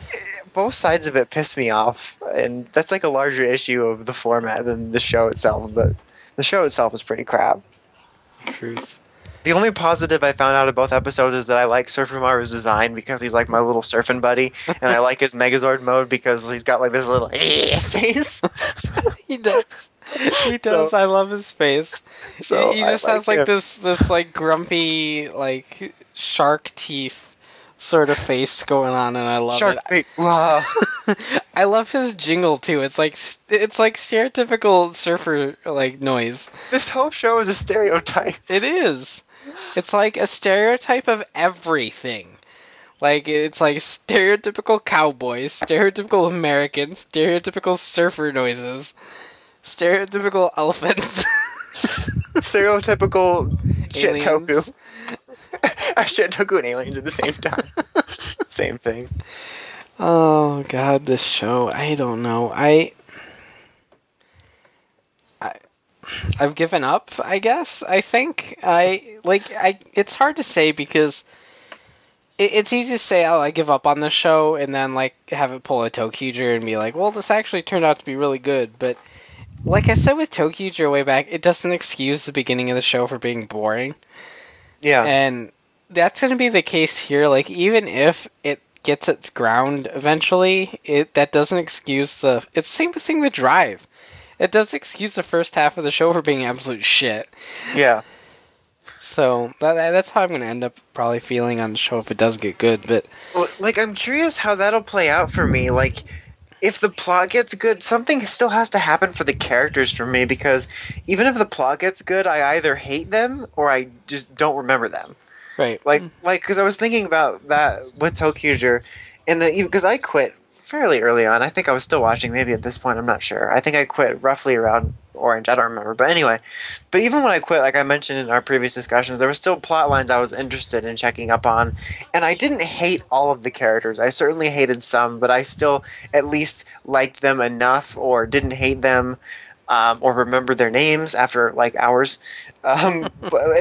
both sides of it piss me off, and that's like a larger issue of the format than the show itself, but the show itself is pretty crap. Truth. The only positive I found out of both episodes is that I like Surfer Maru's design because he's like my little surfing buddy, and I like his Megazord mode because he's got like this little face. He does. He does. So, I love his face. So he just has like this like grumpy like shark teeth sort of face going on, and I love Shark it. Wow. I love his jingle too. It's like stereotypical surfer like noise. This whole show is a stereotype. It is. It's like a stereotype of everything. Like, it's like stereotypical cowboys, stereotypical Americans, stereotypical surfer noises, stereotypical elephants, stereotypical shit toku. I shit Toku and aliens at the same time. Same thing. Oh god, this show. I don't know. I've given up, I guess. I think it's hard to say because it's easy to say, oh, I give up on this show, and then like have it pull a Tokuger and be like, well, this actually turned out to be really good. But like I said with Tokuger way back, it doesn't excuse the beginning of the show for being boring. Yeah. And that's going to be the case here. Like, even if it gets its ground eventually, that doesn't excuse the... It's the same thing with Drive. It does excuse the first half of the show for being absolute shit. Yeah. So, that's how I'm going to end up probably feeling on the show if it does get good, but... Like, I'm curious how that'll play out for me. Like, if the plot gets good, something still has to happen for the characters for me, because even if the plot gets good, I either hate them or I just don't remember them. Right. Like, because I was thinking about that with Tokuger, and because I quit fairly early on. I think I was still watching maybe at this point. I'm not sure. I think I quit roughly around Orange. I don't remember. But anyway, but even when I quit, like I mentioned in our previous discussions, there were still plot lines I was interested in checking up on. And I didn't hate all of the characters. I certainly hated some, but I still at least liked them enough or didn't hate them. Or remember their names after, like, hours. And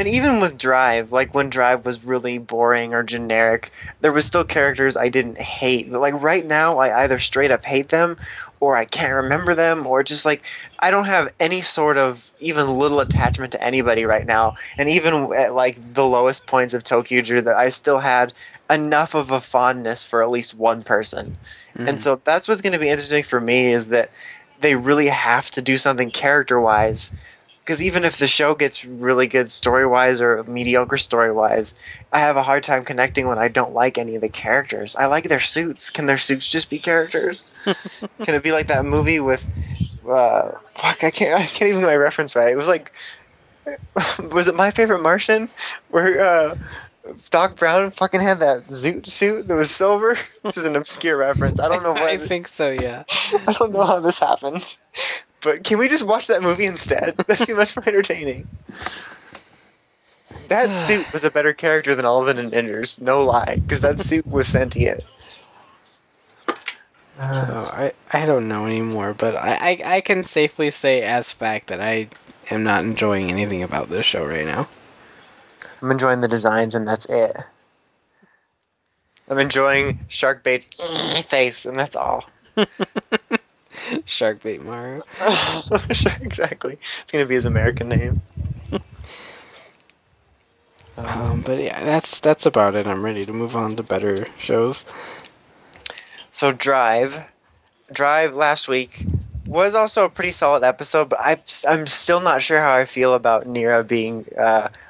even with Drive, like, when Drive was really boring or generic, there was still characters I didn't hate. But, like, right now, I either straight up hate them, or I can't remember them, or just, like, I don't have any sort of even little attachment to anybody right now. And even at, like, the lowest points of Tokuger, that I still had enough of a fondness for at least one person. Mm. And so that's what's going to be interesting for me, is that they really have to do something character-wise, because even if the show gets really good story-wise or mediocre story-wise, I have a hard time connecting when I don't like any of the characters. I like their suits. Can their suits just be characters? Can it be like that movie with fuck, I can't even get my reference right. It was like, was it My Favorite Martian? Where Doc Brown fucking had that zoot suit that was silver. This is an obscure reference. I don't know what. I think so, yeah. I don't know how this happened. But can we just watch that movie instead? That'd be much more entertaining. That suit was a better character than all of the Ninjas. No lie. Because that suit was sentient. I don't know anymore. But I can safely say as fact that I am not enjoying anything about this show right now. I'm enjoying the designs, and that's it. I'm enjoying Sharkbait's face, and that's all. Sharkbait Maru. Exactly. It's going to be his American name. But yeah, that's about it. I'm ready to move on to better shows. So Drive last week was also a pretty solid episode, but I'm still not sure how I feel about Nira being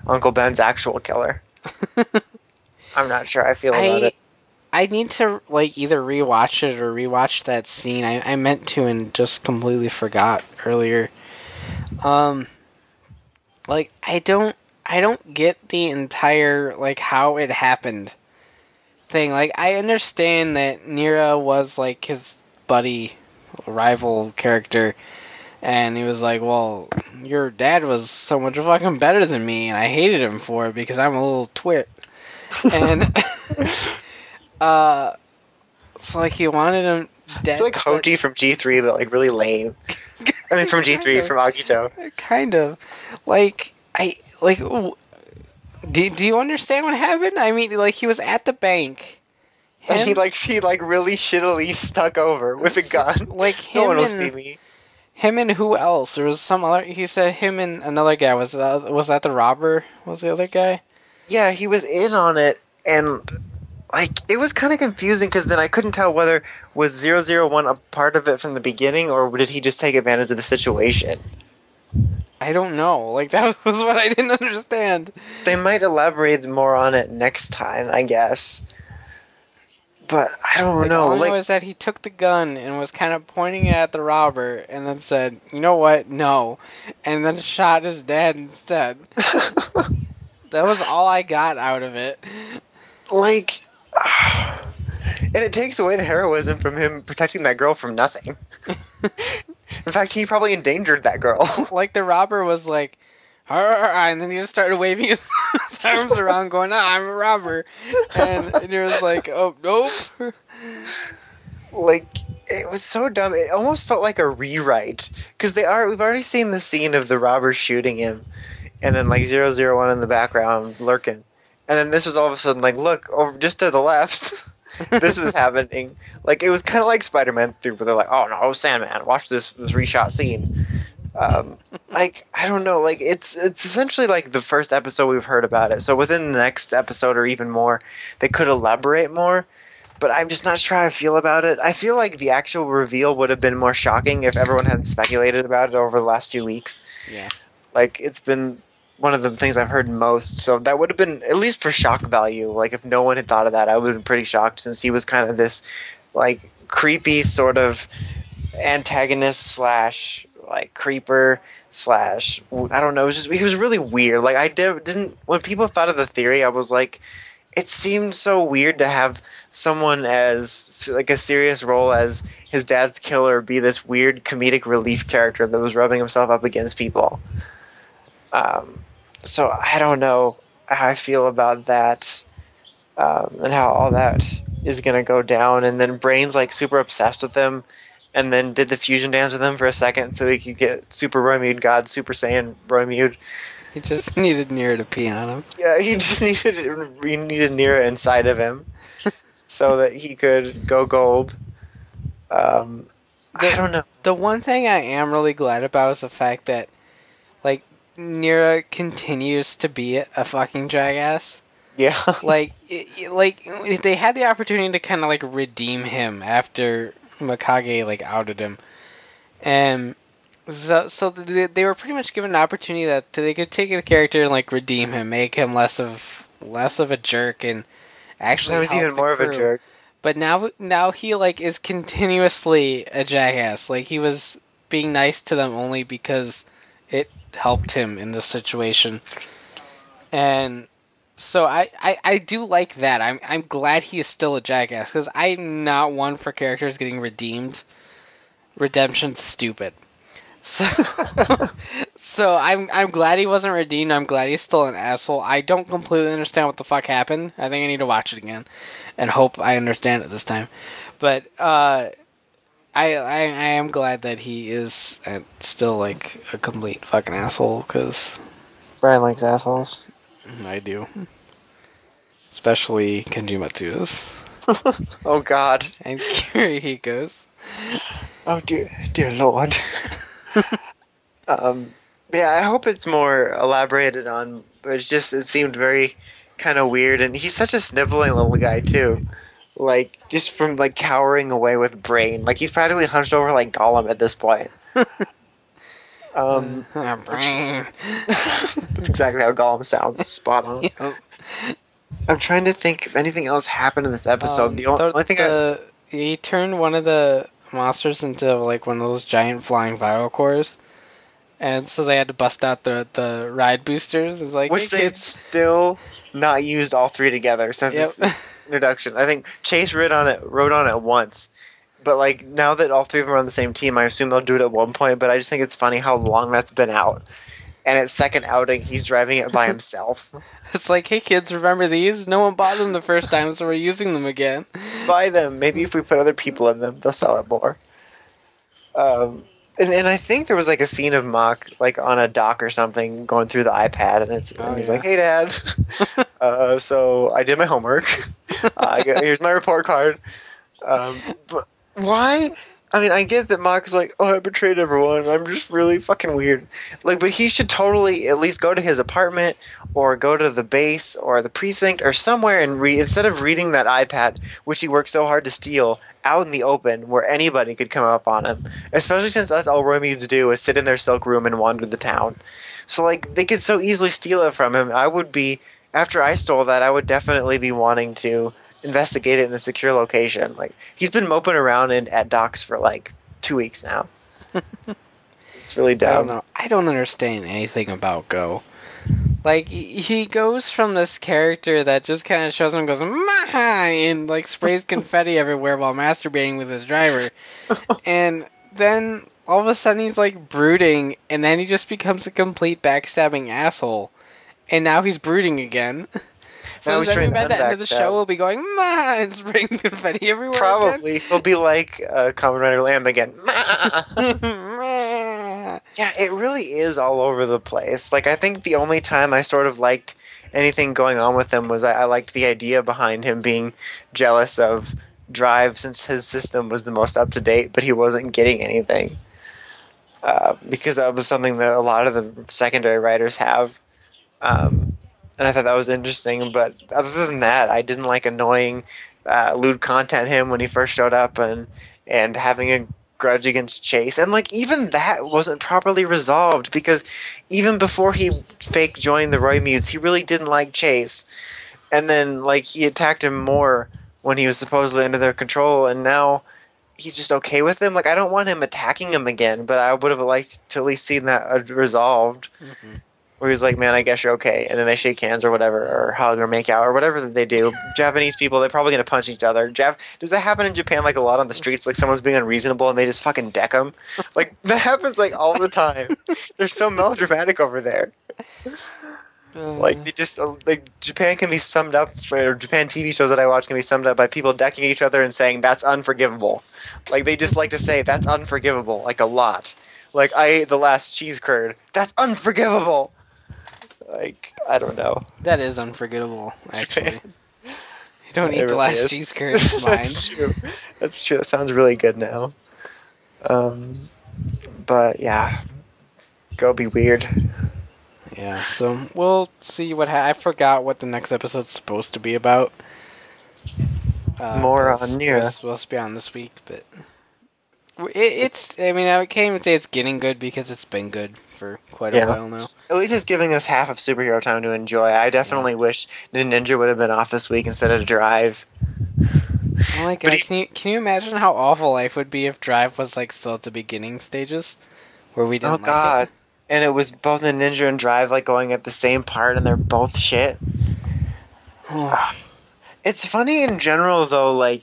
Uncle Ben's actual killer. I'm not sure I feel about it. I need to like either rewatch it or rewatch that scene. I meant to and just completely forgot earlier. Like I don't get the entire like how it happened thing. Like I understand that Nira was like his buddy, rival character, and he was like, well, your dad was so much fucking better than me and I hated him for it because I'm a little twit. And so like he wanted him dead. It's like Hoti from G3 but like really lame. I mean from G3 from Akito. Kind of. Like do you understand what happened? I mean like he was at the bank. Him, and he really shittily stuck over with a gun. Like him no one will see me. Him and who else? There was some other. He said him and another guy. Was that the robber? Was the other guy? Yeah, he was in on it, and like it was kind of confusing because then I couldn't tell whether was 001 a part of it from the beginning or did he just take advantage of the situation. I don't know. Like that was what I didn't understand. They might elaborate more on it next time, I guess. But I don't know. All I know is that he took the gun and was kind of pointing it at the robber and then said, you know what, no. And then shot his dad instead. That was all I got out of it. Like, and it takes away the heroism from him protecting that girl from nothing. In fact, he probably endangered that girl. Like the robber was like, and then he just started waving his arms around going, I'm a robber. And he was like, oh, nope. Like, it was so dumb. It almost felt like a rewrite. Because we've already seen the scene of the robber shooting him. And then, like, 001 in the background lurking. And then this was all of a sudden, like, look, over just to the left, this was happening. Like, it was kind of like Spider-Man 3, where they're like, oh, no, Sandman, watch this reshot scene. Like, I don't know, like, it's essentially like the first episode we've heard about it, so within the next episode or even more, they could elaborate more, but I'm just not sure how I feel about it. I feel like the actual reveal would have been more shocking if everyone hadn't speculated about it over the last few weeks. Yeah. Like, it's been one of the things I've heard most, so that would have been, at least for shock value, like, if no one had thought of that, I would have been pretty shocked since he was kind of this, like, creepy sort of antagonist / like creeper / I don't know. He was really weird. Like when people thought of the theory, I was like, it seemed so weird to have someone as like a serious role as his dad's killer be this weird comedic relief character that was rubbing himself up against people. So I don't know how I feel about that and how all that is gonna go down. And then Brain's like super obsessed with him. And then did the fusion dance with him for a second so he could get Super Romude God, Super Saiyan Romude. He just needed Nira to pee on him. Yeah, he needed Nira inside of him so that he could go gold. I don't know. The one thing I am really glad about is the fact that, like, Nira continues to be a fucking jackass. Yeah. Like, they had the opportunity to kind of, like, redeem him after Mikage, like, outed him. And so they were pretty much given an opportunity that they could take the character and, like, redeem him, make him less of a jerk, and actually that was even more of a jerk. But now he, like, is continuously a jackass. Like, he was being nice to them only because it helped him in this situation. And so I do like that. I'm glad he is still a jackass because I'm not one for characters getting redeemed. Redemption's stupid. So I'm glad he wasn't redeemed. I'm glad he's still an asshole. I don't completely understand what the fuck happened. I think I need to watch it again and hope I understand it this time. But I am glad that he is still like a complete fucking asshole because Brian likes assholes. I do. Especially Kenjimatsu's. Oh, God. And Kirihiko's. Oh, dear Lord. Yeah, I hope it's more elaborated on, but it seemed very kind of weird, and he's such a sniveling little guy, too. Like, just from, like, cowering away with Brain. Like, he's practically hunched over like Gollum at this point. Brain. That's exactly how Gollum sounds. Spot on. Yep. I'm trying to think if anything else happened in this episode. He turned one of the monsters into like one of those giant flying viral cores, and so they had to bust out the ride boosters. It was like, which hey, they'd still not used all three together since this introduction. I think Chase rode on it once. But, like, now that all three of them are on the same team, I assume they'll do it at one point, but I just think it's funny how long that's been out. And at second outing, he's driving it by himself. It's like, hey, kids, remember these? No one bought them the first time, so we're using them again. Buy them. Maybe if we put other people in them, they'll sell it more. And I think there was, like, a scene of Mach, like, on a dock or something, going through the iPad, and he's like, hey, Dad. So I did my homework. Here's my report card. But why? I mean, I get that Mach's like, oh, I betrayed everyone. I'm just really fucking weird. Like, but he should totally at least go to his apartment or go to the base or the precinct or somewhere and read, instead of reading that iPad, which he worked so hard to steal, out in the open where anybody could come up on him. Especially since that's all Romeo's do is sit in their silk room and wander the town. So, like, they could so easily steal it from him. After I stole that, I would definitely be wanting to investigate it in a secure location. Like, he's been moping around at docks for like 2 weeks now. It's really dumb. I don't understand anything about Go. Like, he goes from this character that just kind of shows up and goes Maha! And like sprays confetti everywhere while masturbating with his driver, and then all of a sudden he's like brooding, and then he just becomes a complete backstabbing asshole, and now he's brooding again. So is everyone by the end of the show will be going, ma, and spraying confetti everywhere? Probably. He'll be like Kamen Rider Lamb again. Ma. Ma. Yeah, it really is all over the place. Like, I think the only time I sort of liked anything going on with him was I liked the idea behind him being jealous of Drive, since his system was the most up-to-date, but he wasn't getting anything. Because that was something that a lot of the secondary writers have. And I thought that was interesting, but other than that, I didn't like annoying lewd content him when he first showed up and having a grudge against Chase. And, like, even that wasn't properly resolved, because even before he fake joined the Roy Mutes, he really didn't like Chase. And then, like, he attacked him more when he was supposedly under their control, and now he's just okay with him. Like, I don't want him attacking him again, but I would have liked to at least seen that resolved. Mm-hmm. Where he's like, man, I guess you're okay. And then they shake hands or whatever, or hug or make out or whatever that they do. Japanese people, they're probably going to punch each other. Does that happen in Japan, like, a lot on the streets? Like, someone's being unreasonable and they just fucking deck them? Like, that happens, like, all the time. They're so melodramatic over there. Like, they just, like, Japan can be summed up, or Japan TV shows that I watch can be summed up by people decking each other and saying, that's unforgivable. Like, they just like to say, that's unforgivable, like, a lot. Like, I ate the last cheese curd. That's unforgivable! Like, I don't know. That is unforgettable, actually. You don't eat the last cheese curd. That's true. That's true. That sounds really good now. But yeah, go be weird. Yeah. So we'll see what I forgot what the next episode's supposed to be about. More on Nira. It's supposed to be on this week, but it's. I mean, I can't even say it's getting good because it's been good for quite a while now. At least it's giving us half of superhero time to enjoy. I definitely wish Ninja would have been off this week instead of Drive. Oh my god, can you imagine how awful life would be if Drive was like still at the beginning stages where we didn't like it? Oh god. And it was both the Ninja and Drive like going at the same part, and they're both shit. It's funny in general though, like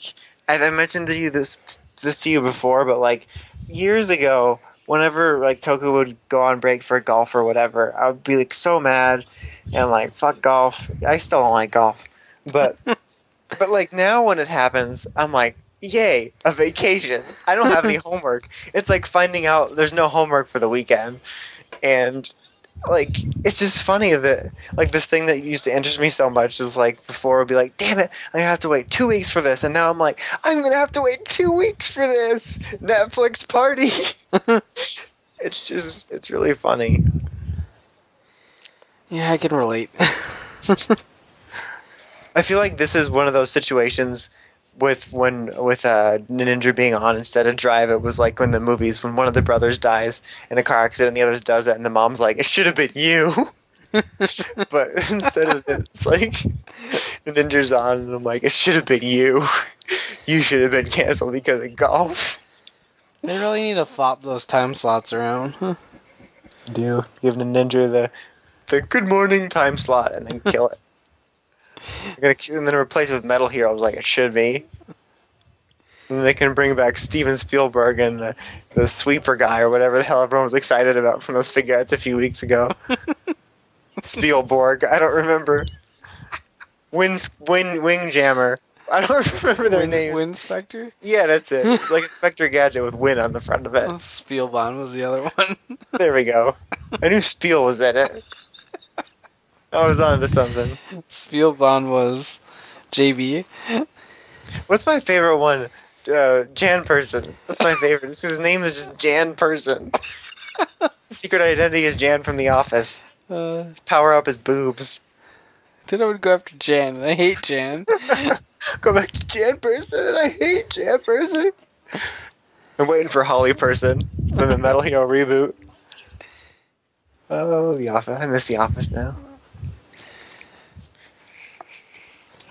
I mentioned to you this to you before, but like years ago, whenever, like, Toku would go on break for golf or whatever, I would be, like, so mad and, like, fuck golf. I still don't like golf. But like, now when it happens, I'm like, yay, a vacation. I don't have any homework. It's like finding out there's no homework for the weekend. And, like, it's just funny that, like, this thing that used to interest me so much is, like, before I'd be like, damn it, I'm going to have to wait 2 weeks for this. And now I'm like, I'm going to have to wait 2 weeks for this Netflix party. It's just, it's really funny. Yeah, I can relate. I feel like this is one of those situations with Ninja being on instead of Drive. It was like when the movies, when one of the brothers dies in a car accident and the other does it, and the mom's like, it should have been you. But instead of it, it's like Avengers on, and I'm like, it should have been you. You should have been canceled because of golf. They really need to flop those time slots around. Huh. Do give Ninja the good morning time slot and then kill it. And then replace it with Metal Heroes like it should be. And they can bring back Steven Spielberg and the sweeper guy or whatever the hell everyone was excited about from those Figure Arts a few weeks ago. Spielberg, I don't remember. Wingjammer. I don't remember their names. Winspector? Yeah, that's it. It's like Inspector Gadget with Win on the front of it. Oh, Spielbond was the other one. There we go. I knew Spiel was in it. I was on to something. Spielbond was JB. What's my favorite one? Jan Person. That's my favorite. Because his name is just Jan Person. Secret identity is Jan from The Office. His power up is boobs. Then I would go after Jan, and I hate Jan. Go back to Jan Person, and I hate Jan Person. I'm waiting for Holly Person from the Metal Hero reboot. Oh, The Office. I miss The Office now.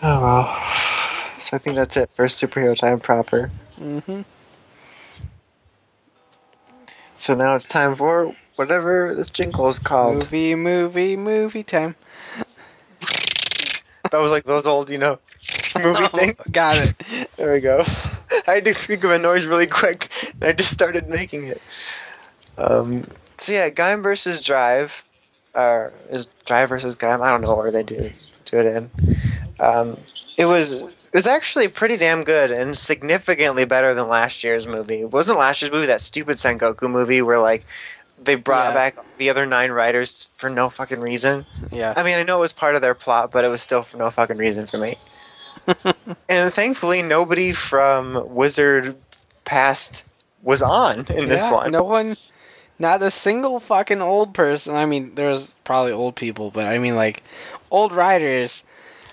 Oh, well. So I think that's it for superhero time proper. Mm-hmm. So now it's time for whatever this jingle is called. Movie time. That was like those old, movie things. Got it. There we go. I had to think of a noise really quick, and I just started making it. So yeah, Gaim versus Drive, or is Drive versus Gaim? I don't know where they do it in. It was actually pretty damn good and significantly better than last year's movie. It wasn't last year's movie, that stupid Sengoku movie where like they brought back the other 9 writers for no fucking reason. Yeah. I mean, I know it was part of their plot, but it was still for no fucking reason for me. And thankfully, nobody from Wizard Past was on in this one. No one, not a single fucking old person. I mean, there's probably old people, but I mean, like, old writers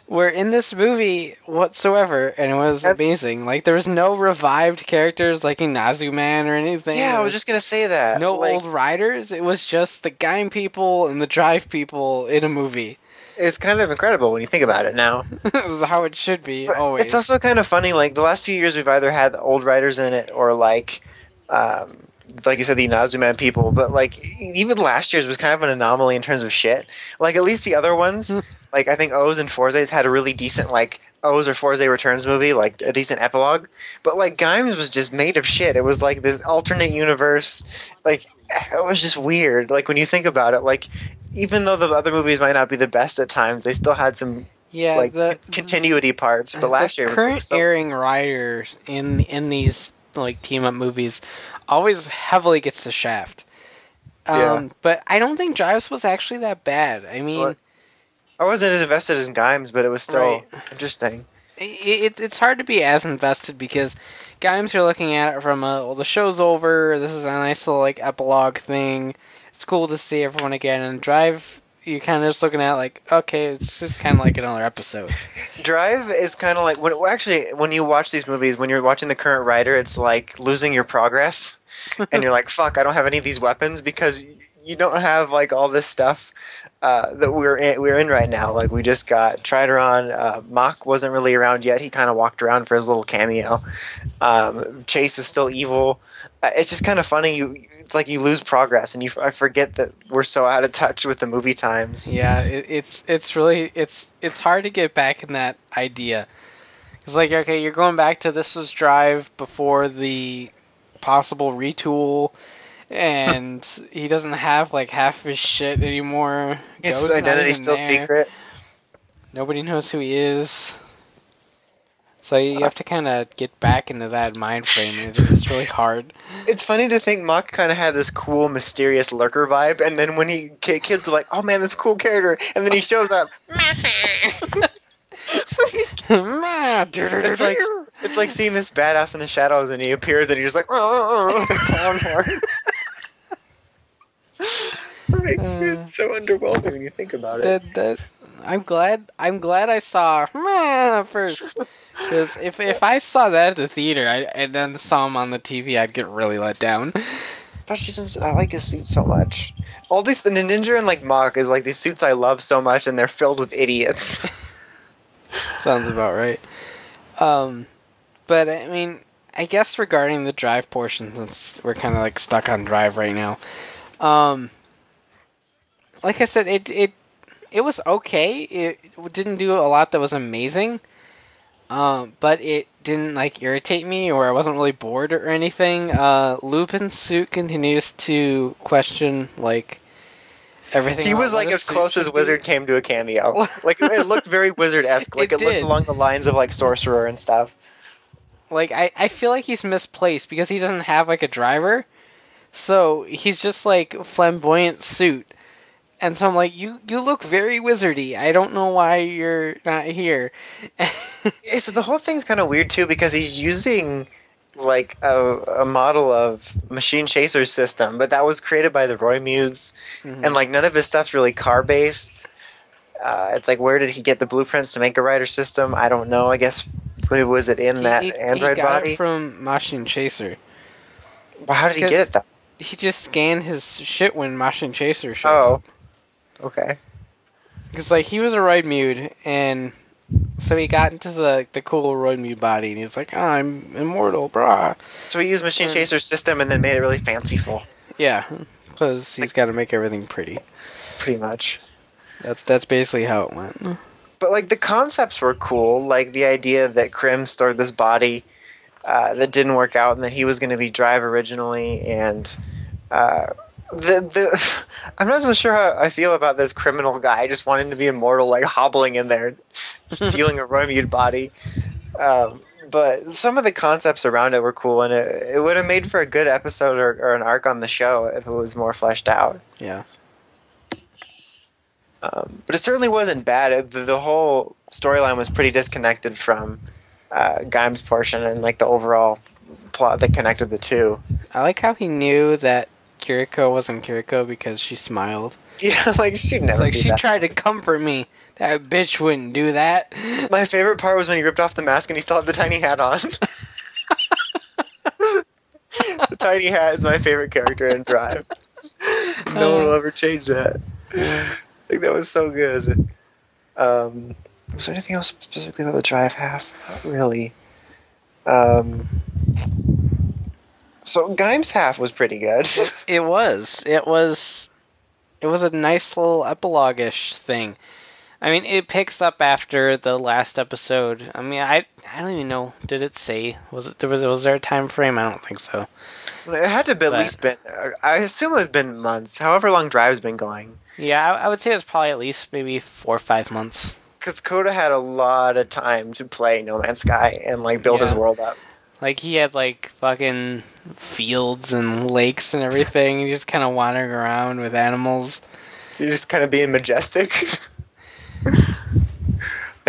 were in this movie whatsoever, and it was amazing. Like, there was no revived characters like Inazu Man or anything. Yeah, I was just going to say that. No old writers. It was just the Gaim people and the Drive people in a movie. It's kind of incredible when you think about it now. It was how it should be, but always. It's also kind of funny, like, the last few years we've either had old writers in it or, like you said, the Inazu Man people, but, like, even last year's was kind of an anomaly in terms of shit. Like, at least the other ones, like, I think O's and Forze's had a really decent, like, O's or Forze Returns movie, like, a decent epilogue. But, like, Gaim's was just made of shit. It was, like, this alternate universe. Like, it was just weird. Like, when you think about it, like, even though the other movies might not be the best at times, they still had some... Yeah, like the continuity parts, but last year was current airing writers in these like team up movies always heavily gets the shaft. But I don't think Drives was actually that bad. I mean, I wasn't as invested as Gaim's, but it was still interesting. It's hard to be as invested because Gaim's you're looking at it from the show's over. This is a nice little like epilogue thing. It's cool to see everyone again, and Drive, you're kind of just looking at like, okay, it's just kind of like another episode. Drive is kind of like when you watch these movies, when you're watching the current writer, it's like losing your progress, and you're like, fuck, I don't have any of these weapons because you don't have like all this stuff that we're in right now. Like we just got Trideron. Mach wasn't really around yet. He kind of walked around for his little cameo. Chase is still evil. It's just kind of funny. It's like you lose progress, and I forget that we're so out of touch with the movie times. Yeah, it's really hard to get back in that idea. It's like, okay, you're going back to this was Drive before the possible retool, and he doesn't have like half his shit anymore. His identity's still secret. Nobody knows who he is. So you have to kind of get back into that mind frame. It's really hard. It's funny to think Mach kind of had this cool, mysterious lurker vibe, and then when he kids are like, "Oh man, this cool character," and then he shows up. It's like seeing this badass in the shadows, and he appears, and you're just like, "Oh, the clown horn." It's so underwhelming when you think about it. I'm glad I saw first. If I saw that at the theater and then saw him on the TV, I'd get really let down. Especially since I like his suit so much. All these the ninja and like Mach is like these suits I love so much, and they're filled with idiots. Sounds about right. But I mean, I guess regarding the drive portion, since we're kind of like stuck on drive right now. Like I said, it was okay. It didn't do a lot that was amazing. But it didn't like irritate me, or I wasn't really bored or anything. Lupin's suit continues to question like everything. He was like as close as Wizard came to a cameo. Like it looked very Wizard-esque. Like it looked along the lines of like Sorcerer and stuff. Like I feel like he's misplaced because he doesn't have like a driver, so he's just like a flamboyant suit. And so I'm like, you look very wizardy. I don't know why you're not here. So the whole thing's kind of weird, too, because he's using, like, a model of Machine Chaser's system. But that was created by the Roy Mutes. Mm-hmm. And, like, none of his stuff's really car-based. It's like, where did he get the blueprints to make a rider system? I don't know. I guess, who was it in that android body? He got it from Machine Chaser. Well, how did he get it, though? He just scanned his shit when Machine Chaser showed up. Okay. Because, like, he was a Roid Mute, and so he got into the cool Roid Mute body, and he was like, oh, I'm immortal, brah. So he used Machine Chaser's system and then made it really fanciful. Yeah, because he's got to make everything pretty. Pretty much. That's basically how it went. But, like, the concepts were cool. Like, the idea that Krim stored this body that didn't work out and that he was going to be Drive originally, and... I'm not so sure how I feel about this criminal guy just wanting to be immortal, like hobbling in there, stealing a Romude body. But some of the concepts around it were cool, and it would have made for a good episode or an arc on the show if it was more fleshed out. Yeah. But it certainly wasn't bad. The whole storyline was pretty disconnected from Gaim's portion and like the overall plot that connected the two. I like how he knew that Kiriko wasn't Kiriko because she smiled. Yeah, like she'd never. It's like she tried to comfort me. That bitch wouldn't do that. My favorite part was when he ripped off the mask and he still had the tiny hat on. The tiny hat is my favorite character in Drive. No one will ever change that. Like that was so good. Was there anything else specifically about the Drive half? Not really. So Gaim's half was pretty good. It was a nice little epilogue-ish thing. I mean, it picks up after the last episode. I mean, I don't even know. Did it say? Was there a time frame? I don't think so. It had to be at least been. I assume it's been months. However long Drive's been going. Yeah, I would say it's probably at least maybe 4 or 5 months. Because Coda had a lot of time to play No Man's Sky and like build his world up. Like, he had, like, fucking fields and lakes and everything. He's just kind of wandering around with animals. You're just kind of being majestic. I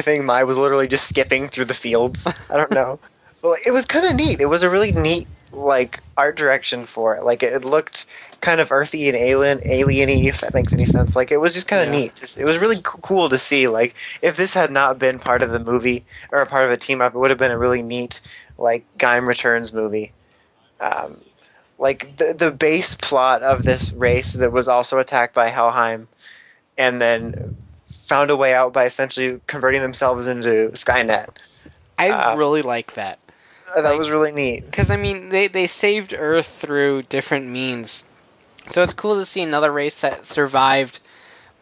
think Mai was literally just skipping through the fields. I don't know. Well, it was kind of neat. It was a really neat, like, art direction for it. Like, it looked kind of earthy and alien-y, if that makes any sense. Like, it was just kind of neat. It was really cool to see. Like, if this had not been part of the movie or a part of a team-up, it would have been a really neat... like Gaim Returns movie. Like the base plot of this race that was also attacked by Helheim and then found a way out by essentially converting themselves into Skynet. I really like that. That was really neat. Because, I mean, they saved Earth through different means. So it's cool to see another race that survived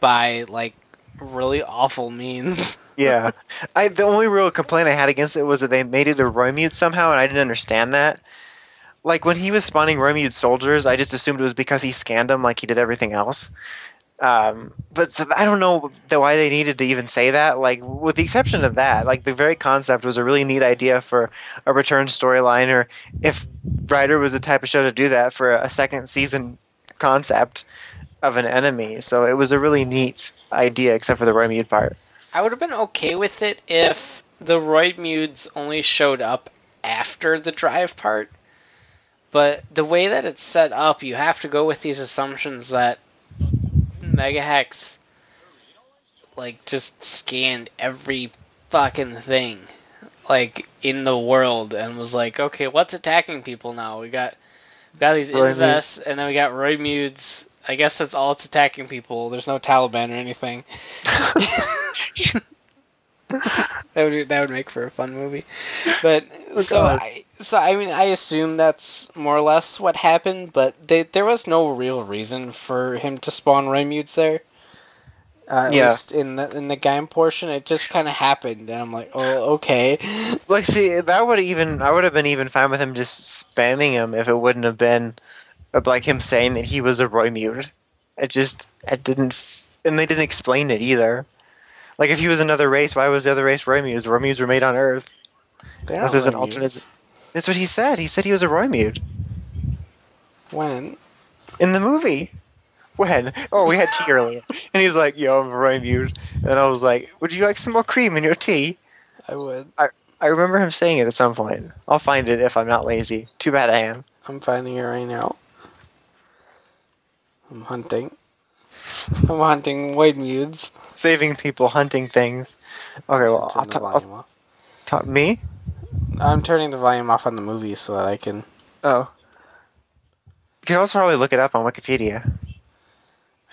by, like, really awful means. Yeah, the only real complaint I had against it was that they made it a Roymute somehow, and I didn't understand that. Like, when he was spawning Roymute soldiers, I just assumed it was because he scanned them like he did everything else. But I don't know why they needed to even say that. Like, with the exception of that, like, the very concept was a really neat idea for a return storyline, or if Rider was the type of show to do that, for a second season concept of an enemy. So it was a really neat idea, except for the Roymute part. I would have been okay with it if the Roid Mutes only showed up after the Drive part. But the way that it's set up, you have to go with these assumptions that Megahex, like, just scanned every fucking thing. like in the world and was like, okay, what's attacking people now? We got these Invests, and then we got Roy Mudes. I guess that's all it's attacking people. There's no Taliban or anything. That would make for a fun movie. But so I mean, I assume that's more or less what happened. But there was no real reason for him to spawn Romudes there. At least in the game portion, it just kind of happened, and I'm like, oh, okay. Like, see, I would have been fine with him just spamming him if it wouldn't have been like him saying that he was a Roymute. It didn't, and they didn't explain it either. Like, if he was another race, why was the other race Roymutes? Roymutes were made on Earth. This is an alternate. That's what he said. He said he was a Roymute. When? In the movie. When? Oh, we had tea earlier. And he's like, yo, I'm a Roymute. And I was like, would you like some more cream in your tea? I would. I remember him saying it at some point. I'll find it if I'm not lazy. Too bad I am. I'm finding it right now. I'm hunting. I'm hunting white mutes. Saving people, hunting things. Okay, well, I'll turn the volume off. I'm turning the volume off on the movie so that I can... Oh. You can also probably look it up on Wikipedia.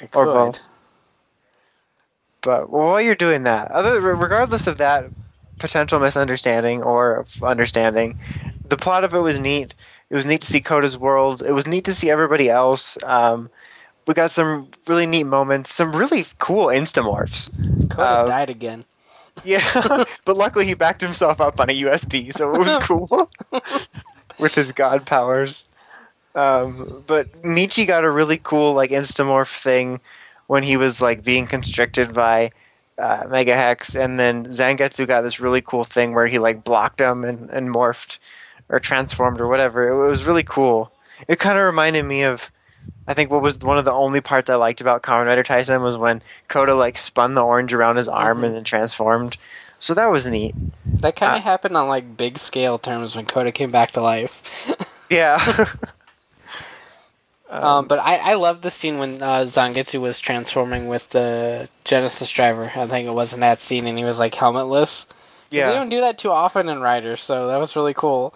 I could. Or both. But while you're doing that, regardless of that potential misunderstanding or understanding, the plot of it was neat. It was neat to see Coda's world. It was neat to see everybody else. We got some really neat moments, some really cool instamorphs. Coda died again. Yeah, but luckily he backed himself up on a USB, so it was cool with his god powers. But Michi got a really cool like instamorph thing when he was like being constricted by Mega Hex, and then Zangetsu got this really cool thing where he like blocked him and morphed or transformed or whatever. It was really cool. It kind of reminded me of, I think what was one of the only parts I liked about Kamen Rider Tyson was when Coda like spun the orange around his arm and then transformed. So that was neat. That kind of happened on like big scale terms when Coda came back to life. Yeah. But I loved the scene when Zangetsu was transforming with the Genesis driver. I think it was in that scene, and he was like helmetless. Yeah. They don't do that too often in Riders, so that was really cool.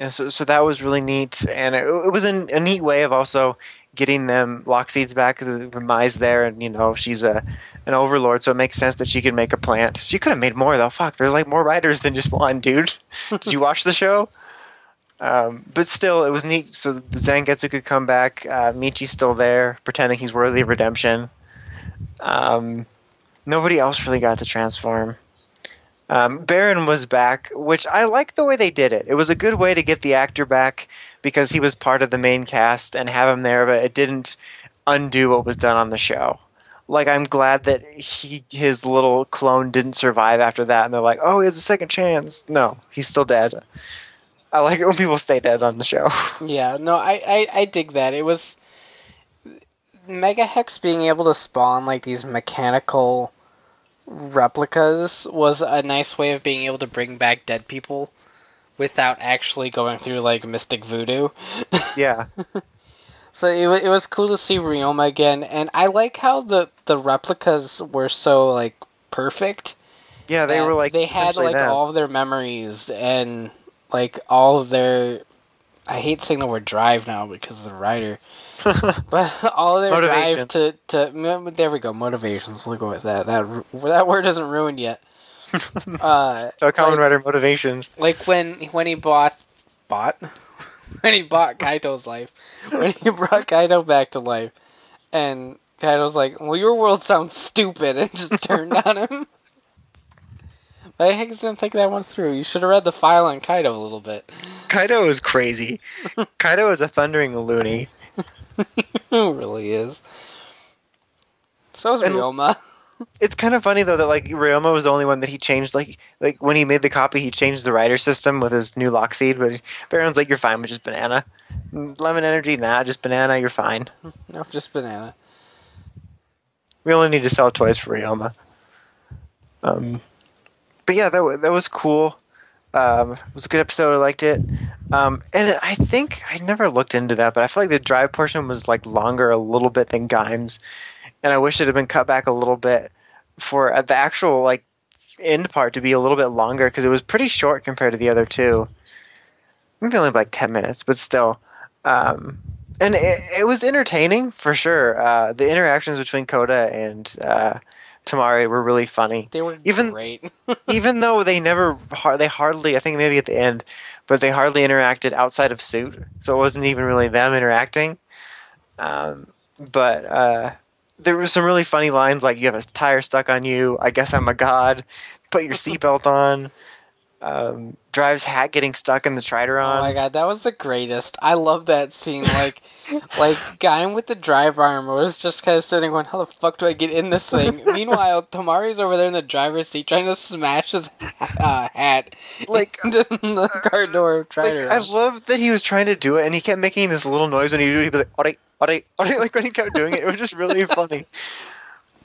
Yeah, so that was really neat, and it was a neat way of also getting them Lock Seeds back. The Mai's there, and you know she's an overlord, so it makes sense that she can make a plant. She could have made more though. Fuck, there's like more Riders than just one, dude. Did you watch the show? But still, it was neat. So the Zangetsu could come back. Michi's still there, pretending he's worthy of redemption. Nobody else really got to transform. Baron was back, which I like the way they did it. It was a good way to get the actor back because he was part of the main cast and have him there, but it didn't undo what was done on the show. Like, I'm glad that his little clone didn't survive after that, and they're like, oh, he has a second chance. No, he's still dead. I like it when people stay dead on the show. Yeah, no, I dig that. It was... Mega Hex being able to spawn, like, these mechanical... replicas was a nice way of being able to bring back dead people without actually going through like mystic voodoo. Yeah. So it was cool to see Ryoma again, and I like how the replicas were so like perfect. Yeah, they were like, they had like that. All of their memories and like all of their, I hate saying the word drive now because of the writer. But all their drive to there we go, motivations, we'll go with that. That word isn't ruined yet. So Kamen Rider motivations. Like when he bought when he bought Kaito's life. When he brought Kaito back to life. And Kaito's like, well, your world sounds stupid, and just turned on him. But I just didn't think that one through. You should have read the file on Kaito a little bit. Kaito is crazy. Kaito is a thundering loony. It really is. So is Ryoma. It's kind of funny though that like Ryoma was the only one that he changed. Like when he made the copy, he changed the rider system with his new lock seed. But Baron's like, "You're fine with just banana, lemon energy. Nah, just banana. You're fine. No, just banana. We only need to sell toys for Ryoma." But yeah, that was cool. It was a good episode. I liked it. And I think I never looked into that, but I feel like the drive portion was like longer a little bit than Gaim's, and I wish it had been cut back a little bit for the actual like end part to be a little bit longer because it was pretty short compared to the other two. Maybe only like 10 minutes, but still. And it was entertaining for sure. The interactions between Coda and Tamari were really funny. They were great. Even though they hardly, I think maybe at the end, but they hardly interacted outside of suit. So it wasn't even really them interacting. But there were some really funny lines like, you have a tire stuck on you. I guess I'm a god. Put your seatbelt on. Drive's hat getting stuck in the Trideron. Oh my god, that was the greatest. I love that scene. Like Guy with the drive arm was just kind of sitting going, how the fuck do I get in this thing? Meanwhile, Tamari's over there in the driver's seat trying to smash his hat into the car door of Trideron. I love that he was trying to do it and he kept making this little noise when he did it. He'd be like, alright, like when he kept doing it. It was just really funny.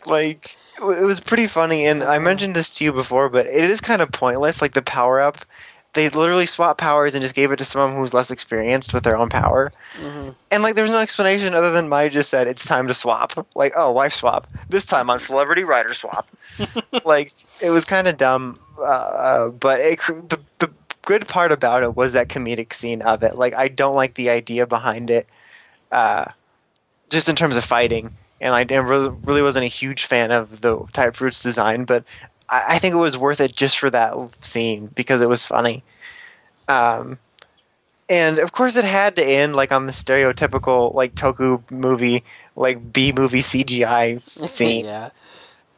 Like, it was pretty funny, and I mentioned this to you before, but it is kind of pointless, like the power-up. They literally swapped powers and just gave it to someone who's less experienced with their own power. Mm-hmm. And, like, there's no explanation other than Maya just said, it's time to swap. Like, oh, wife swap. This time on Celebrity Rider Swap. Like, it was kind of dumb, but the good part about it was that comedic scene of it. Like, I don't like the idea behind it, just in terms of fighting. And I really wasn't a huge fan of the Taproot's design, but I think it was worth it just for that scene because it was funny. And of course, it had to end like on the stereotypical like Toku movie, like B movie CGI scene.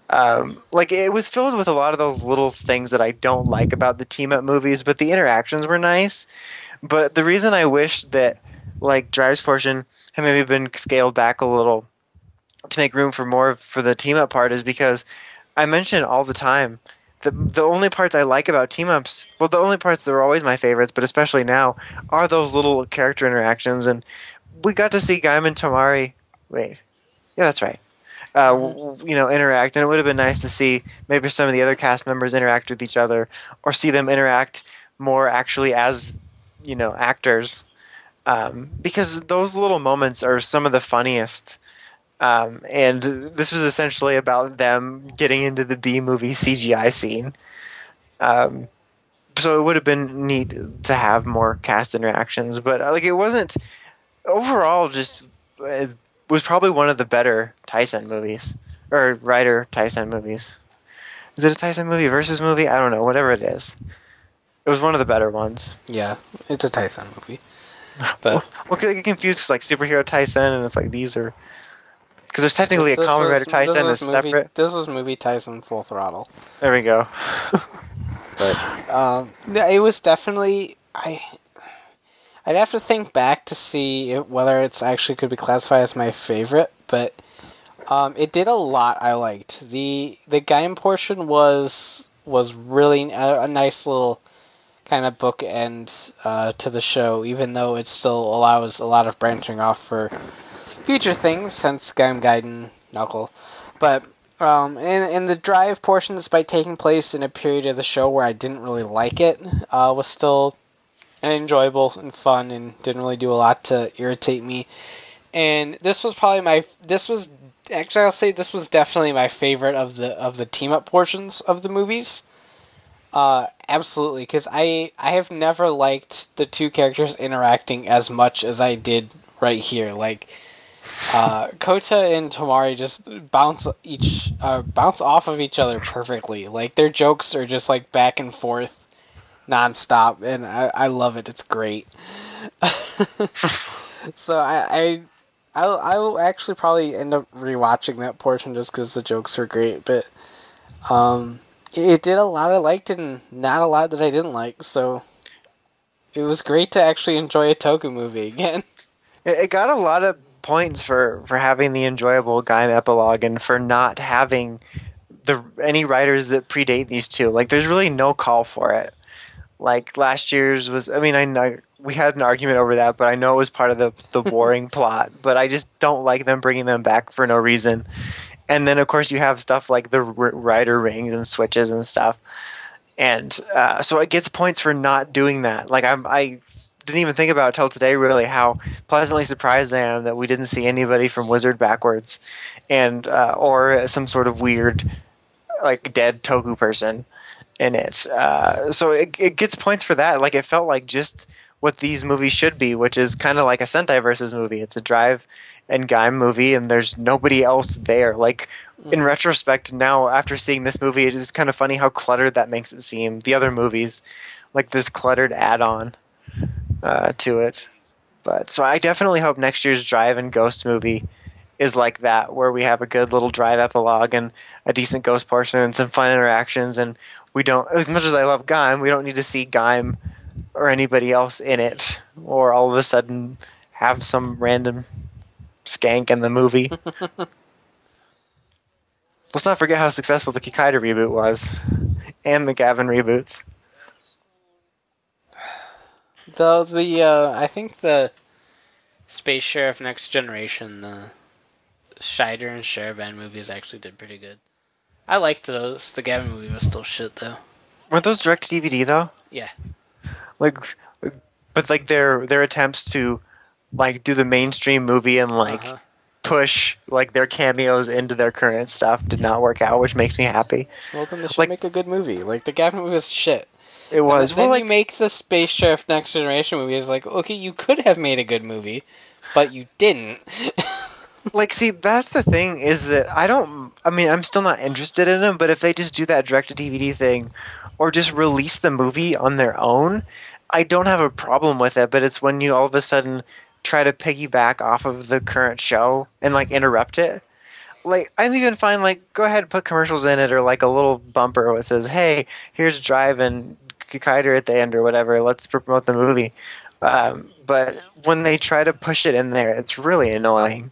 Yeah. Like it was filled with a lot of those little things that I don't like about the team up movies, but the interactions were nice. But the reason I wish that like Drive's portion had maybe been scaled back a little to make room for more for the team-up part is because I mention all the time the only parts I like about team-ups, well, the only parts that were always my favorites, but especially now, are those little character interactions. And we got to see Gaim and Tamari – wait. Yeah, that's right. Interact. And it would have been nice to see maybe some of the other cast members interact with each other or see them interact more actually as, you know, actors. Because those little moments are some of the funniest – and this was essentially about them getting into the B-movie CGI scene. So it would have been neat to have more cast interactions. But, it wasn't... Overall, just... It was probably one of the better Tyson movies. Or Rider Tyson movies. Is it a Tyson movie versus movie? I don't know. Whatever it is. It was one of the better ones. Yeah, it's a Tyson movie. But... Well, I get confused because, Superhero Tyson, and it's these are... Because there's technically a Kamen Rider Tyson is separate. This was movie Tyson Full Throttle. There we go. But it was definitely I'd have to think back to see whether it's actually could be classified as my favorite, but it did a lot I liked. The game portion was really a nice little kind of bookend to the show, even though it still allows a lot of branching off for future things, since Gaim Gaiden Knuckle. But and the drive portion, despite taking place in a period of the show where I didn't really like it, was still enjoyable and fun and didn't really do a lot to irritate me. And this was definitely my favorite of the team up portions of the movies. Absolutely, because I have never liked the two characters interacting as much as I did right here. Kota and Tamari just bounce off of each other perfectly. Their jokes are just back and forth nonstop, and I love it. It's great. So I will actually probably end up rewatching that portion just because the jokes are great. But it did a lot I liked and not a lot that I didn't like. So it was great to actually enjoy a Toku movie again. It got a lot of points for having the enjoyable Gaim epilogue and for not having any writers that predate these two. There's really no call for it. Last year's was... I mean, I know we had an argument over that, but I know it was part of the warring plot. But I just don't like them bringing them back for no reason. And then, of course, you have stuff like the rider rings and switches and stuff. And so it gets points for not doing that. I didn't even think about it till today, really, how pleasantly surprised I am that we didn't see anybody from Wizard backwards and or some sort of weird dead Toku person. in it. So it gets points for that. Like, it felt like just what these movies should be, which is kind of like a Sentai Versus movie. It's a drive and Gaim movie, and there's nobody else there. Like, in retrospect now, after seeing this movie, it is kind of funny how cluttered that makes it seem. The other movies, like this cluttered add-on to it. But so I definitely hope next year's Drive and Ghost movie is like that, where we have a good little Drive epilogue and a decent Ghost portion and some fun interactions, and we don't, as much as I love Gaim, we don't need to see Gaim or anybody else in it, or all of a sudden have some random skank in the movie. Let's not forget how successful the Kikaider reboot was, and the Gavin reboots. Though I think the Space Sheriff Next Generation, the Scheider and Sheridan movies actually did pretty good. I liked those. The Gavin movie was still shit, though. Weren't those direct to DVD though? Yeah. But their attempts to do the mainstream movie and push their cameos into their current stuff did not work out, which makes me happy. Well, then they should make a good movie. The Gavin movie was shit. It was. And then you make the Space Sheriff Next Generation movie. It's okay, you could have made a good movie, but you didn't. See, that's the thing, is that I'm still not interested in them, but if they just do that direct-to-DVD thing, or just release the movie on their own, I don't have a problem with it, but it's when you all of a sudden try to piggyback off of the current show and, interrupt it. I'm even fine, go ahead and put commercials in it, or, a little bumper that says, hey, here's Drive and Kikaider at the end, or whatever, let's promote the movie. But when they try to push it in there, it's really annoying.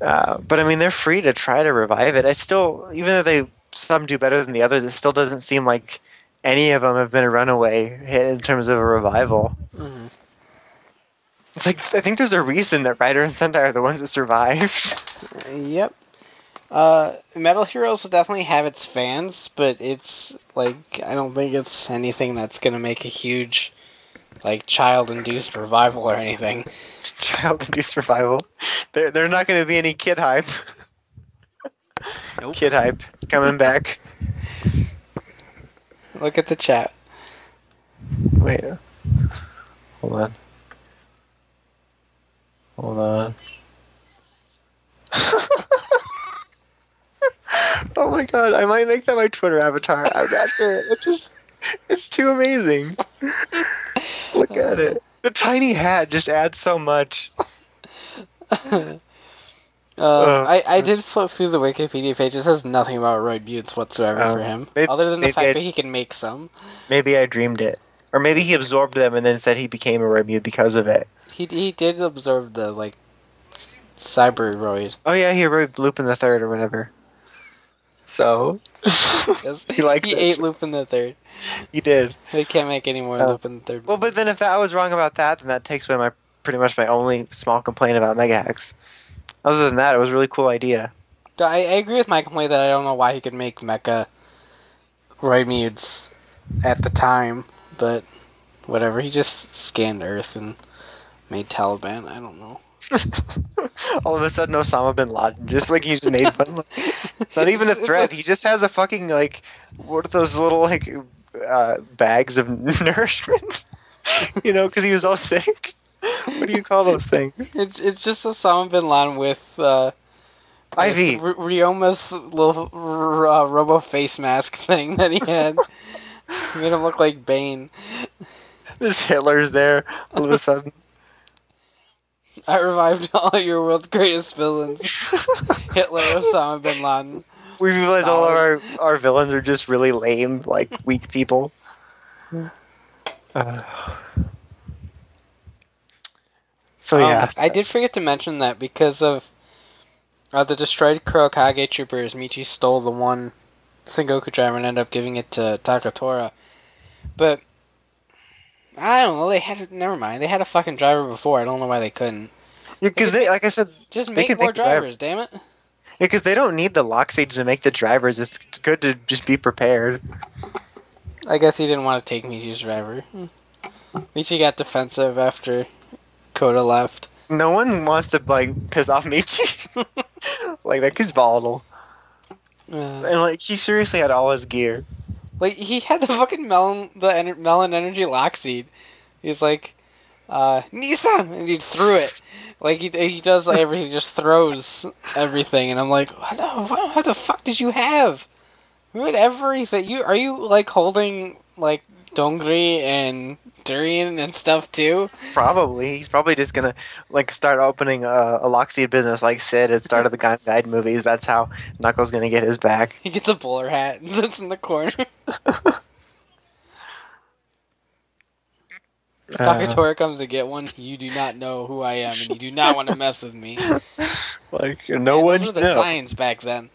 But, they're free to try to revive it. It's still, even though some do better than the others, it still doesn't seem like any of them have been a runaway hit in terms of a revival. Mm-hmm. It's I think there's a reason that Rider and Sentai are the ones that survived. Yep. Metal Heroes will definitely have its fans, but it's, I don't think it's anything that's going to make a huge, child-induced revival or anything. Child-induced revival? There's not going to be any kid hype. Nope. Kid hype. It's coming back. Look at the chat. Wait. Hold on. Oh my god, I might make that my Twitter avatar. I'm not sure. It's too amazing. Look at it. The tiny hat just adds so much. I did flip through the Wikipedia page. It says nothing about Roy Butts whatsoever for him, other than the fact that he can make some. Maybe I dreamed it. Or maybe he absorbed them and then said he became a Roid because of it. He did absorb the, cyber Roid. Oh, yeah, he Roid Lupin the Third or whatever. So? He ate Lupin the Third. He did. They can't make any more Lupin the Third. Well, but then if I was wrong about that, then that takes away pretty much my only small complaint about Mega Hex. Other than that, it was a really cool idea. I agree with my complaint that I don't know why he could make Mecha Roid Mutes at the time. But whatever, he just scanned Earth and made Taliban. I don't know. All of a sudden, Osama bin Laden he just made fun. It's not even a threat. He just has a fucking what are those little bags of nourishment? Because he was all sick. What do you call those things? It's just Osama bin Laden with IV Ryoma's little robo face mask thing that he had. Made him look like Bane. This Hitler's there all of a sudden. I revived all of your world's greatest villains. Hitler, Osama bin Laden. We realize all of our villains are just really lame, weak people. So yeah. I did forget to mention that because of the destroyed Kurokage troopers, Michi stole the one Sengoku driver and ended up giving it to Takatora. But I don't know, never mind. They had a fucking driver before. I don't know why they couldn't. Because they like I said, just make more drivers, damn it. Because they don't need the lock seeds to make the drivers. It's good to just be prepared. I guess he didn't want to take Michi's driver. Michi got defensive after Koda left. No one wants to piss off Michi. That kid's volatile. And like he seriously had all his gear. Like he had the fucking melon energy lock seed. He's like, Nissan, and he threw it. Like he does like everything, he just throws everything, and I'm like, what the fuck did you have? You had everything. Are you like holding like dongri and durian and stuff too? Probably. He's probably just gonna like start opening a lock seed business like Sid at the start of the Gone Guide movies. That's how Knuckles gonna get his back. He gets a bowler hat and sits in the corner. Takatora comes to get one. You do not know who I am, and you do not want to mess with me. Like no one knew the signs back then.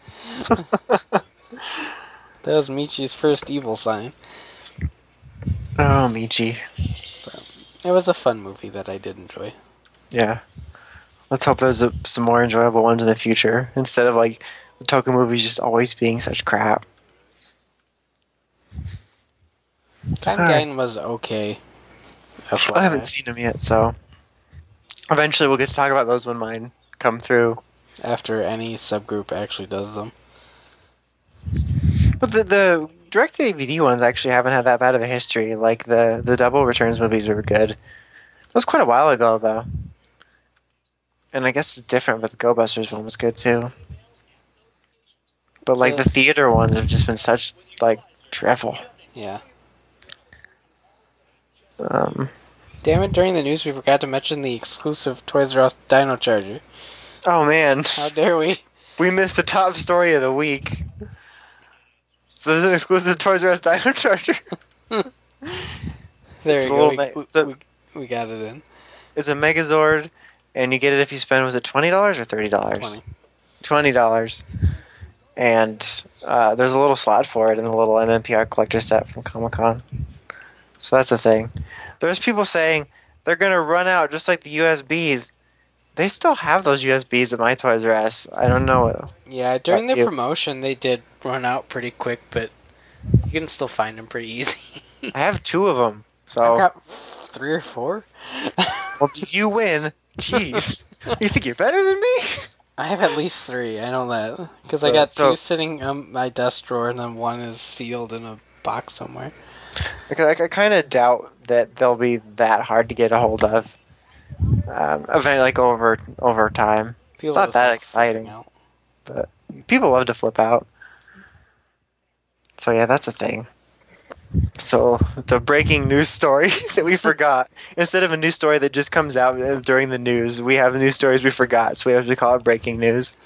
That was Michi's first evil sign. Oh, Michi. It was a fun movie that I did enjoy. Yeah. Let's hope there's some more enjoyable ones in the future, instead of, like, the Toku movies just always being such crap. Time was okay. FYI. I haven't seen them yet, so... Eventually we'll get to talk about those when mine come through. After any subgroup actually does them. But the direct-to-DVD ones actually haven't had that bad of a history. Like, the Double Returns movies were good. It was quite a while ago, though. And I guess it's different, but the Go Busters one was good, too. But, like, the theater ones have just been such, like, dreadful. Yeah. Damn it, during the news we forgot to mention the exclusive Toys R Us Dino Charger. Oh, man. How dare we? We missed the top story of the week. So there's an exclusive Toys R Us Dino Charger. There you go. We got it in. It's a Megazord, and you get it if you spend, was it $20 or $30? $20. And there's a little slot for it in the little MMPR collector set from Comic-Con. So that's the thing. There's people saying they're going to run out just like the USBs. They still have those USBs at my Toys R Us. I don't know. Yeah, during the promotion, they did run out pretty quick, but you can still find them pretty easy. I have two of them. So I got 3 or 4. Well, you win. Jeez. You think you're better than me? I have at least 3. I know that. Because I got 2 sitting on my desk drawer, and then one is sealed in a box somewhere. Like, I kind of doubt that they'll be that hard to get a hold of. Like over time, people it's not that exciting, but people love to flip out. So yeah, that's a thing. So it's a breaking news story that we forgot. Instead of a news story that just comes out during the news, we have news stories we forgot, so we have to call it breaking news.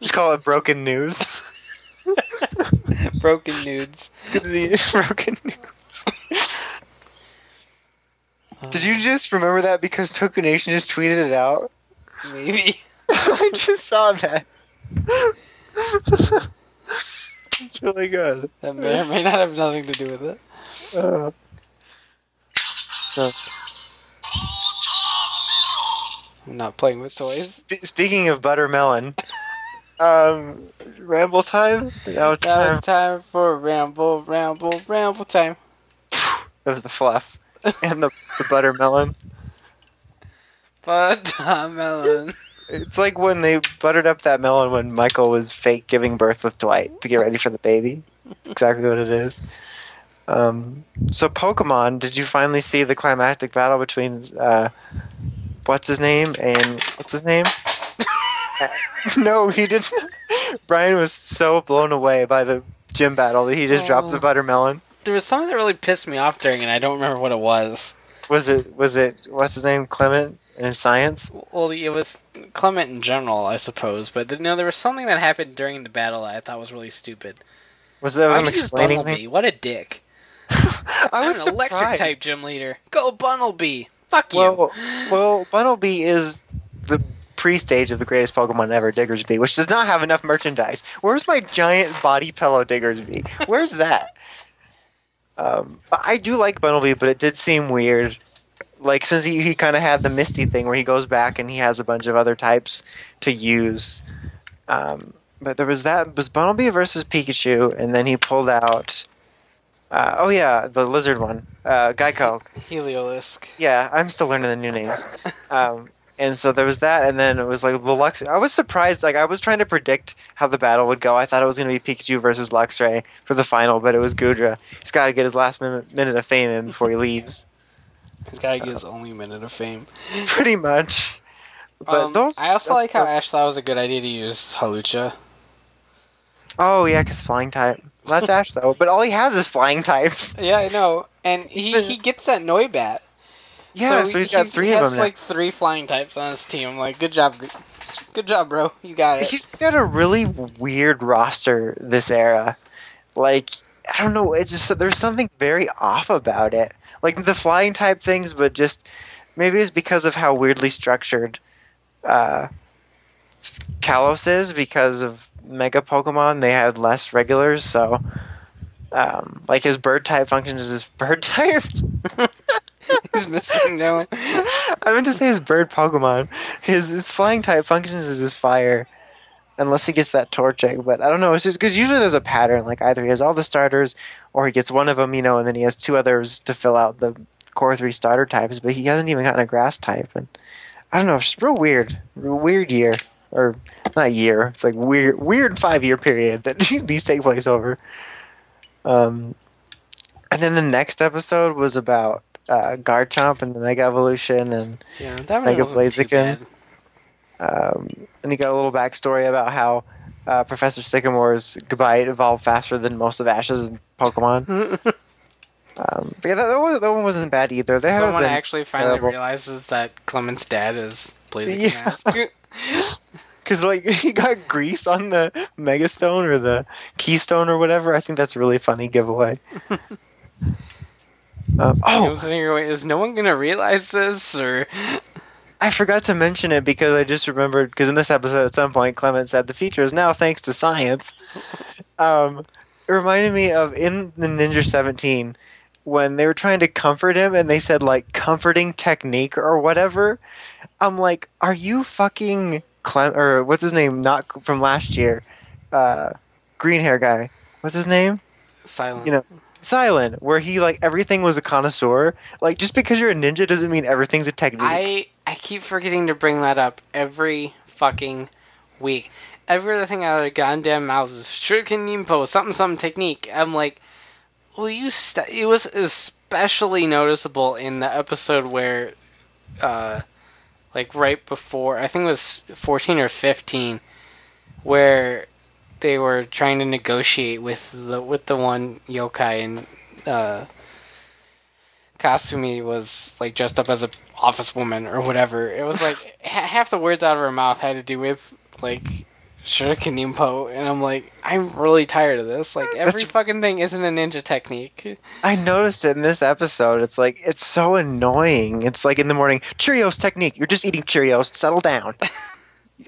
Just call it broken news. Broken nudes. Broken nudes. Did you just remember that because Toku Nation just tweeted it out? Maybe. I just saw that. It's really good. That may or may not have nothing to do with it. I'm not playing with toys. Speaking of Buttermelon, ramble time? Now it's time for ramble time. That was the fluff. And the buttermelon. Buttermelon. It's like when they buttered up that melon when Michael was fake giving birth with Dwight to get ready for the baby. That's exactly what it is. So Pokemon, did you finally see the climactic battle between what's his name? No, he didn't. Brian was so blown away by the gym battle that he just dropped the buttermelon. There was something that really pissed me off during it. I don't remember what it was. Was it what's his name, Clement in science? Well, it was Clement in general, I suppose. But there was something that happened during the battle that I thought was really stupid. Was that him explaining me? What a dick! I'm an electric type gym leader. Go Bunnelby! Fuck you! Well, Bunnelby is the pre-stage of the greatest Pokemon ever, Diggersby, which does not have enough merchandise. Where's my giant body pillow, Diggersby? Where's that? I do like Bunnelby, but it did seem weird. Like, since he kind of had the Misty thing where he goes back and he has a bunch of other types to use. But there was that. It was Bunnelby versus Pikachu, and then he pulled out... the lizard one. Geico. Heliolisk. Yeah, I'm still learning the new names. And so there was that, and then it was like the Lux. I was surprised. Like I was trying to predict how the battle would go. I thought it was going to be Pikachu versus Luxray for the final, but it was Goodra. He's got to get his last minute of fame in before he leaves. He's got to get his only minute of fame. Pretty much. But I also like how Ash thought it was a good idea to use Hawlucha. Oh yeah, because flying type. Well, that's Ash though, but all he has is flying types. Yeah, I know, and he gets that Noibat. Yeah, so he's got three of them. He has like three flying types on his team. I'm like, good job, bro. You got it. He's got a really weird roster this era. Like, I don't know. It's just there's something very off about it. Like the flying type things, but just maybe it's because of how weirdly structured Kalos is. Because of Mega Pokemon, they had less regulars. So, like his bird type functions as his bird type. He's missing now. I meant to say his bird Pokemon. His flying type functions as his fire, unless he gets that Torchic. But I don't know. It's just because usually there's a pattern. Like either he has all the starters, or he gets one of them, and then he has two others to fill out the core three starter types. But he hasn't even gotten a grass type, and I don't know. It's just real weird year, or not year. It's like weird 5-year period that these take place over. And then the next episode was about Garchomp and the Mega Evolution and Mega Blaziken. And he got a little backstory about how Professor Sycamore's Gabite evolved faster than most of Ash's Pokemon. But yeah, that one wasn't bad either. Someone actually finally realizes that Clement's dad is Blaziken Mask. Because he got grease on the Megastone or the Keystone or whatever. I think that's a really funny giveaway. Is no one gonna realize this? Or I forgot to mention it because I just remembered. Because in this episode, at some point, Clement said the feature is now thanks to science. It reminded me of in the Ninja 17 when they were trying to comfort him, and they said comforting technique or whatever. I'm like, are you fucking or what's his name? Not from last year, green hair guy. What's his name? Silent. Silent, where he everything was a connoisseur. Just because you're a ninja doesn't mean everything's a technique. I keep forgetting to bring that up every fucking week. Every other thing out of their goddamn mouths is shuriken ninpo, something technique. I'm like, well, it was especially noticeable in the episode where, right before I think it was 14 or 15, where they were trying to negotiate with the one yokai, and Kasumi was dressed up as an office woman or whatever. It was half the words out of her mouth had to do with shuriken ninpo, and I'm like, I'm really tired of this. Every fucking thing isn't a ninja technique. I noticed it in this episode. It's it's so annoying. It's in the morning, Cheerios technique. You're just eating Cheerios. Settle down.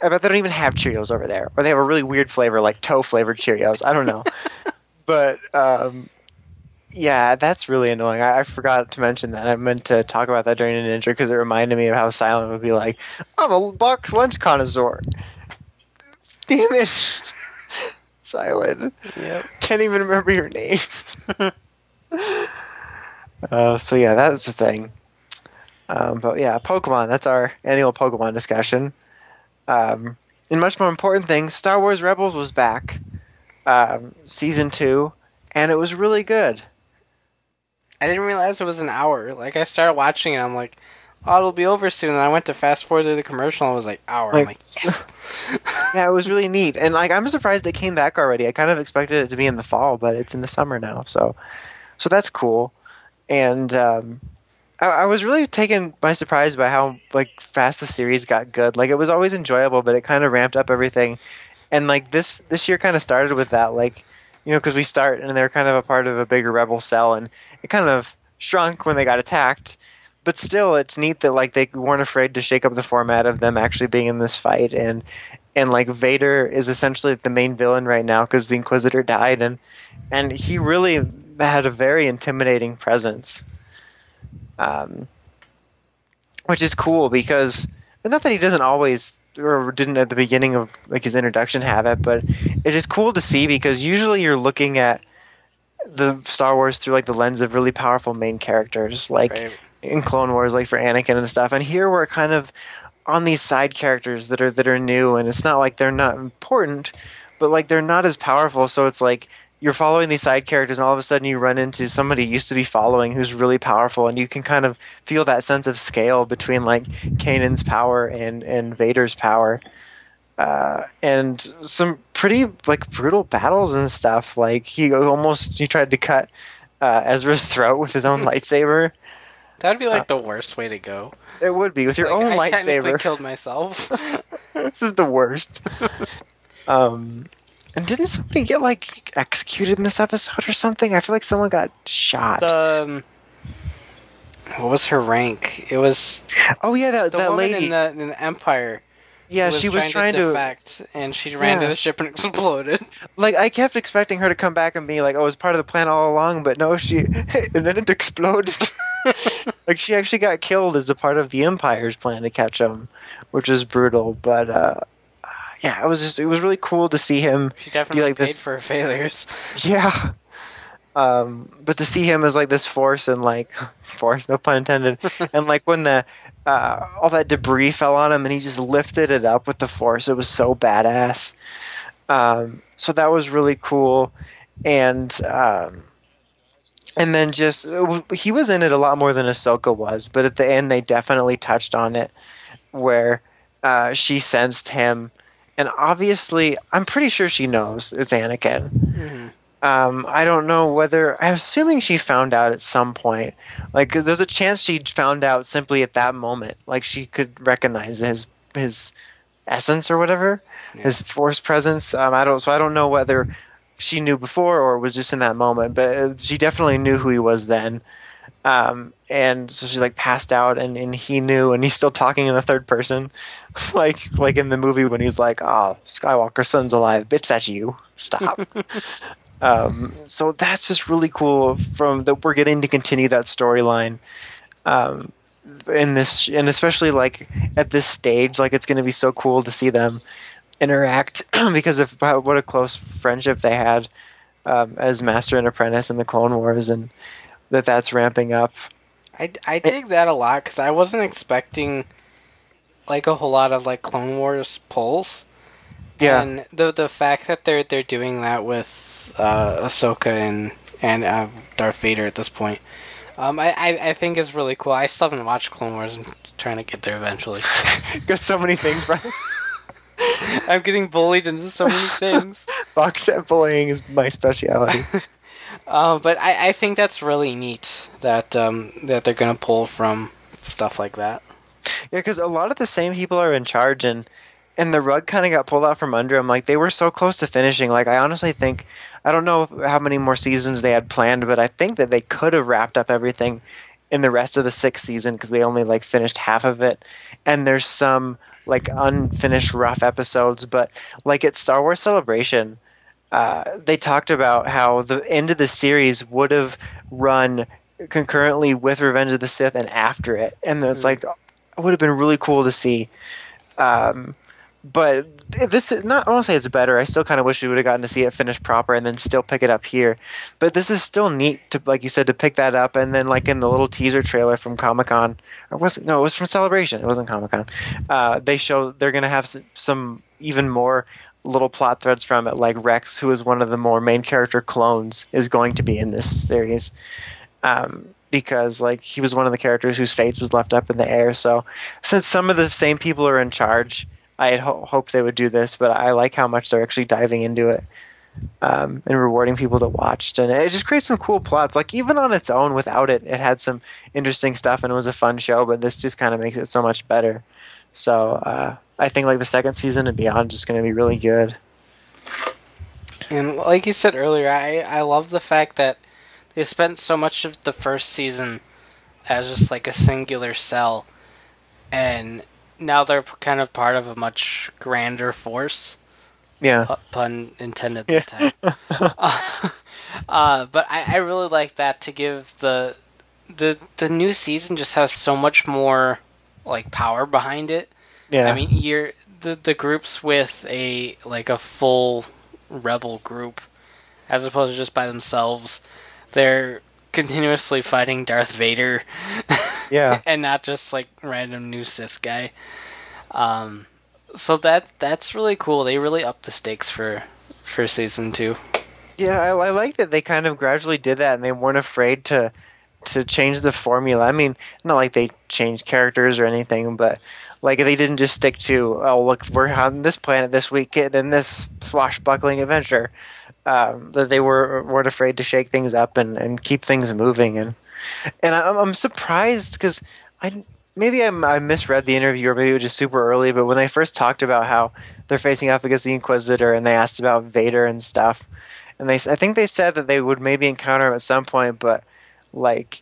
I bet they don't even have Cheerios over there. Or they have a really weird flavor, toe-flavored Cheerios. I don't know. But, yeah, that's really annoying. I forgot to mention that. I meant to talk about that during an intro because it reminded me of how Silent would be like, I'm a box lunch connoisseur. Damn it. Silent. Yep. Can't even remember your name. So, yeah, that's the thing. But, yeah, Pokemon. That's our annual Pokemon discussion. And much more important things, Star Wars Rebels was back, season 2, and it was really good. I didn't realize it was an hour. I started watching it, I'm like, oh, it'll be over soon. And I went to fast forward to the commercial, and it was hour. I'm like, yes. Yeah, it was really neat. And I'm surprised it came back already. I kind of expected it to be in the fall, but it's in the summer now. So that's cool. And I was really taken by surprise by how fast the series got good. It was always enjoyable, but it kind of ramped up everything. And this year kind of started with that, because we start and they're kind of a part of a bigger rebel cell, and it kind of shrunk when they got attacked. But still, it's neat that they weren't afraid to shake up the format of them actually being in this fight. And Vader is essentially the main villain right now because the Inquisitor died, and he really had a very intimidating presence. Which is cool because not that he doesn't always or didn't at the beginning of his introduction have it, but it's just cool to see because usually you're looking at the Star Wars through the lens of really powerful main characters in Clone Wars for Anakin and stuff, and here we're kind of on these side characters that are new, and it's not like they're not important, but like they're not as powerful. So it's like you're following these side characters, and all of a sudden you run into somebody you used to be following who's really powerful, and you can kind of feel that sense of scale between like Kanan's power and Vader's power. And some pretty like brutal battles and stuff. Like he tried to cut Ezra's throat with his own lightsaber. That'd be like the worst way to go. It would be with your own lightsaber. I technically killed myself. This is the worst. And didn't somebody get like executed in this episode or something? I feel like someone got shot. What was her rank? It was. Oh yeah, that woman lady in the Empire. Yeah, she was trying to defect, and she ran to the ship and exploded. Like, I kept expecting her to come back and be like, oh, it was part of the plan all along, but no, and then it exploded. Like, she actually got killed as a part of the Empire's plan to catch him, which is brutal, but, yeah, it was really cool to see him. She definitely paid for her failures. Yeah. But to see him as like this force and like force, no pun intended, and like when the all that debris fell on him and he just lifted it up with the force, it was so badass. So that was really cool, and then just he was in it a lot more than Ahsoka was, but at the end they definitely touched on it where she sensed him, and obviously I'm pretty sure she knows it's Anakin. Mm-hmm. I don't know whether – I'm assuming she found out at some point. Like, there's a chance she found out simply at that moment. Like, she could recognize his essence or whatever, his force presence. So I don't know whether she knew before or was just in that moment. But she definitely knew who he was then. And so she, like, passed out, and he knew, and he's still talking in the third person. like in the movie when he's like, oh, Skywalker's son's alive. Bitch, that's you. Stop. So that's just really cool from that we're getting to continue that storyline in this, and especially like at this stage, like it's going to be so cool to see them interact because of what a close friendship they had as master and apprentice in the Clone Wars, and that's ramping up. I dig that a lot because I wasn't expecting like a whole lot of like Clone Wars pulls. Yeah. And the fact that they're doing that with Ahsoka and Darth Vader at this point, I think is really cool. I still haven't watched Clone Wars. I'm trying to get there eventually. Got so many things, bro. I'm getting bullied into so many things. Box set bullying is my specialty. But I think that's really neat that they're gonna pull from stuff like that. Yeah, because a lot of the same people are in charge and. And the rug kind of got pulled out from under them. Like, they were so close to finishing. Like, I honestly think, I don't know how many more seasons they had planned, but I think that they could have wrapped up everything in the rest of the sixth season because they only, like, finished half of it. And there's some, like, unfinished rough episodes. But, like, at Star Wars Celebration, they talked about how the end of the series would have run concurrently with Revenge of the Sith and after it. And it's like, it would have been really cool to see. But this is not, I won't say it's better. I still kind of wish we would have gotten to see it finished proper and then still pick it up here. But this is still neat to, like you said, to pick that up. And then, like in the little teaser trailer from Comic-Con, it was from Celebration. It wasn't Comic-Con. They show they're going to have some even more little plot threads from it. Like Rex, who is one of the more main character clones, is going to be in this series. Because like he was one of the characters whose fate was left up in the air. So since some of the same people are in charge, I had hoped they would do this, but I like how much they're actually diving into it and rewarding people that watched. And it just creates some cool plots. Like, even on its own, without it, it had some interesting stuff and it was a fun show, but this just kind of makes it so much better. So I think, like, the second season and beyond is going to be really good. And like you said earlier, I love the fact that they spent so much of the first season as just, like, a singular cell, and now they're kind of part of a much grander force. Yeah. Pun intended that time. But I really like that to give the new season just has so much more like power behind it. Yeah. I mean, you're the groups with a full rebel group as opposed to just by themselves. They're continuously fighting Darth Vader. Yeah. And not just like random new Sith guy. So that's really cool. They really upped the stakes for season 2. Yeah, I like that they kind of gradually did that, and they weren't afraid to change the formula. I mean, not like they changed characters or anything, but like they didn't just stick to, oh, look, we're on this planet this week in this swashbuckling adventure. That they weren't afraid to shake things up and keep things moving. And I'm surprised because I misread the interview, or maybe it was just super early, but when they first talked about how they're facing off against the Inquisitor and they asked about Vader and stuff, and I think they said that they would maybe encounter him at some point, but like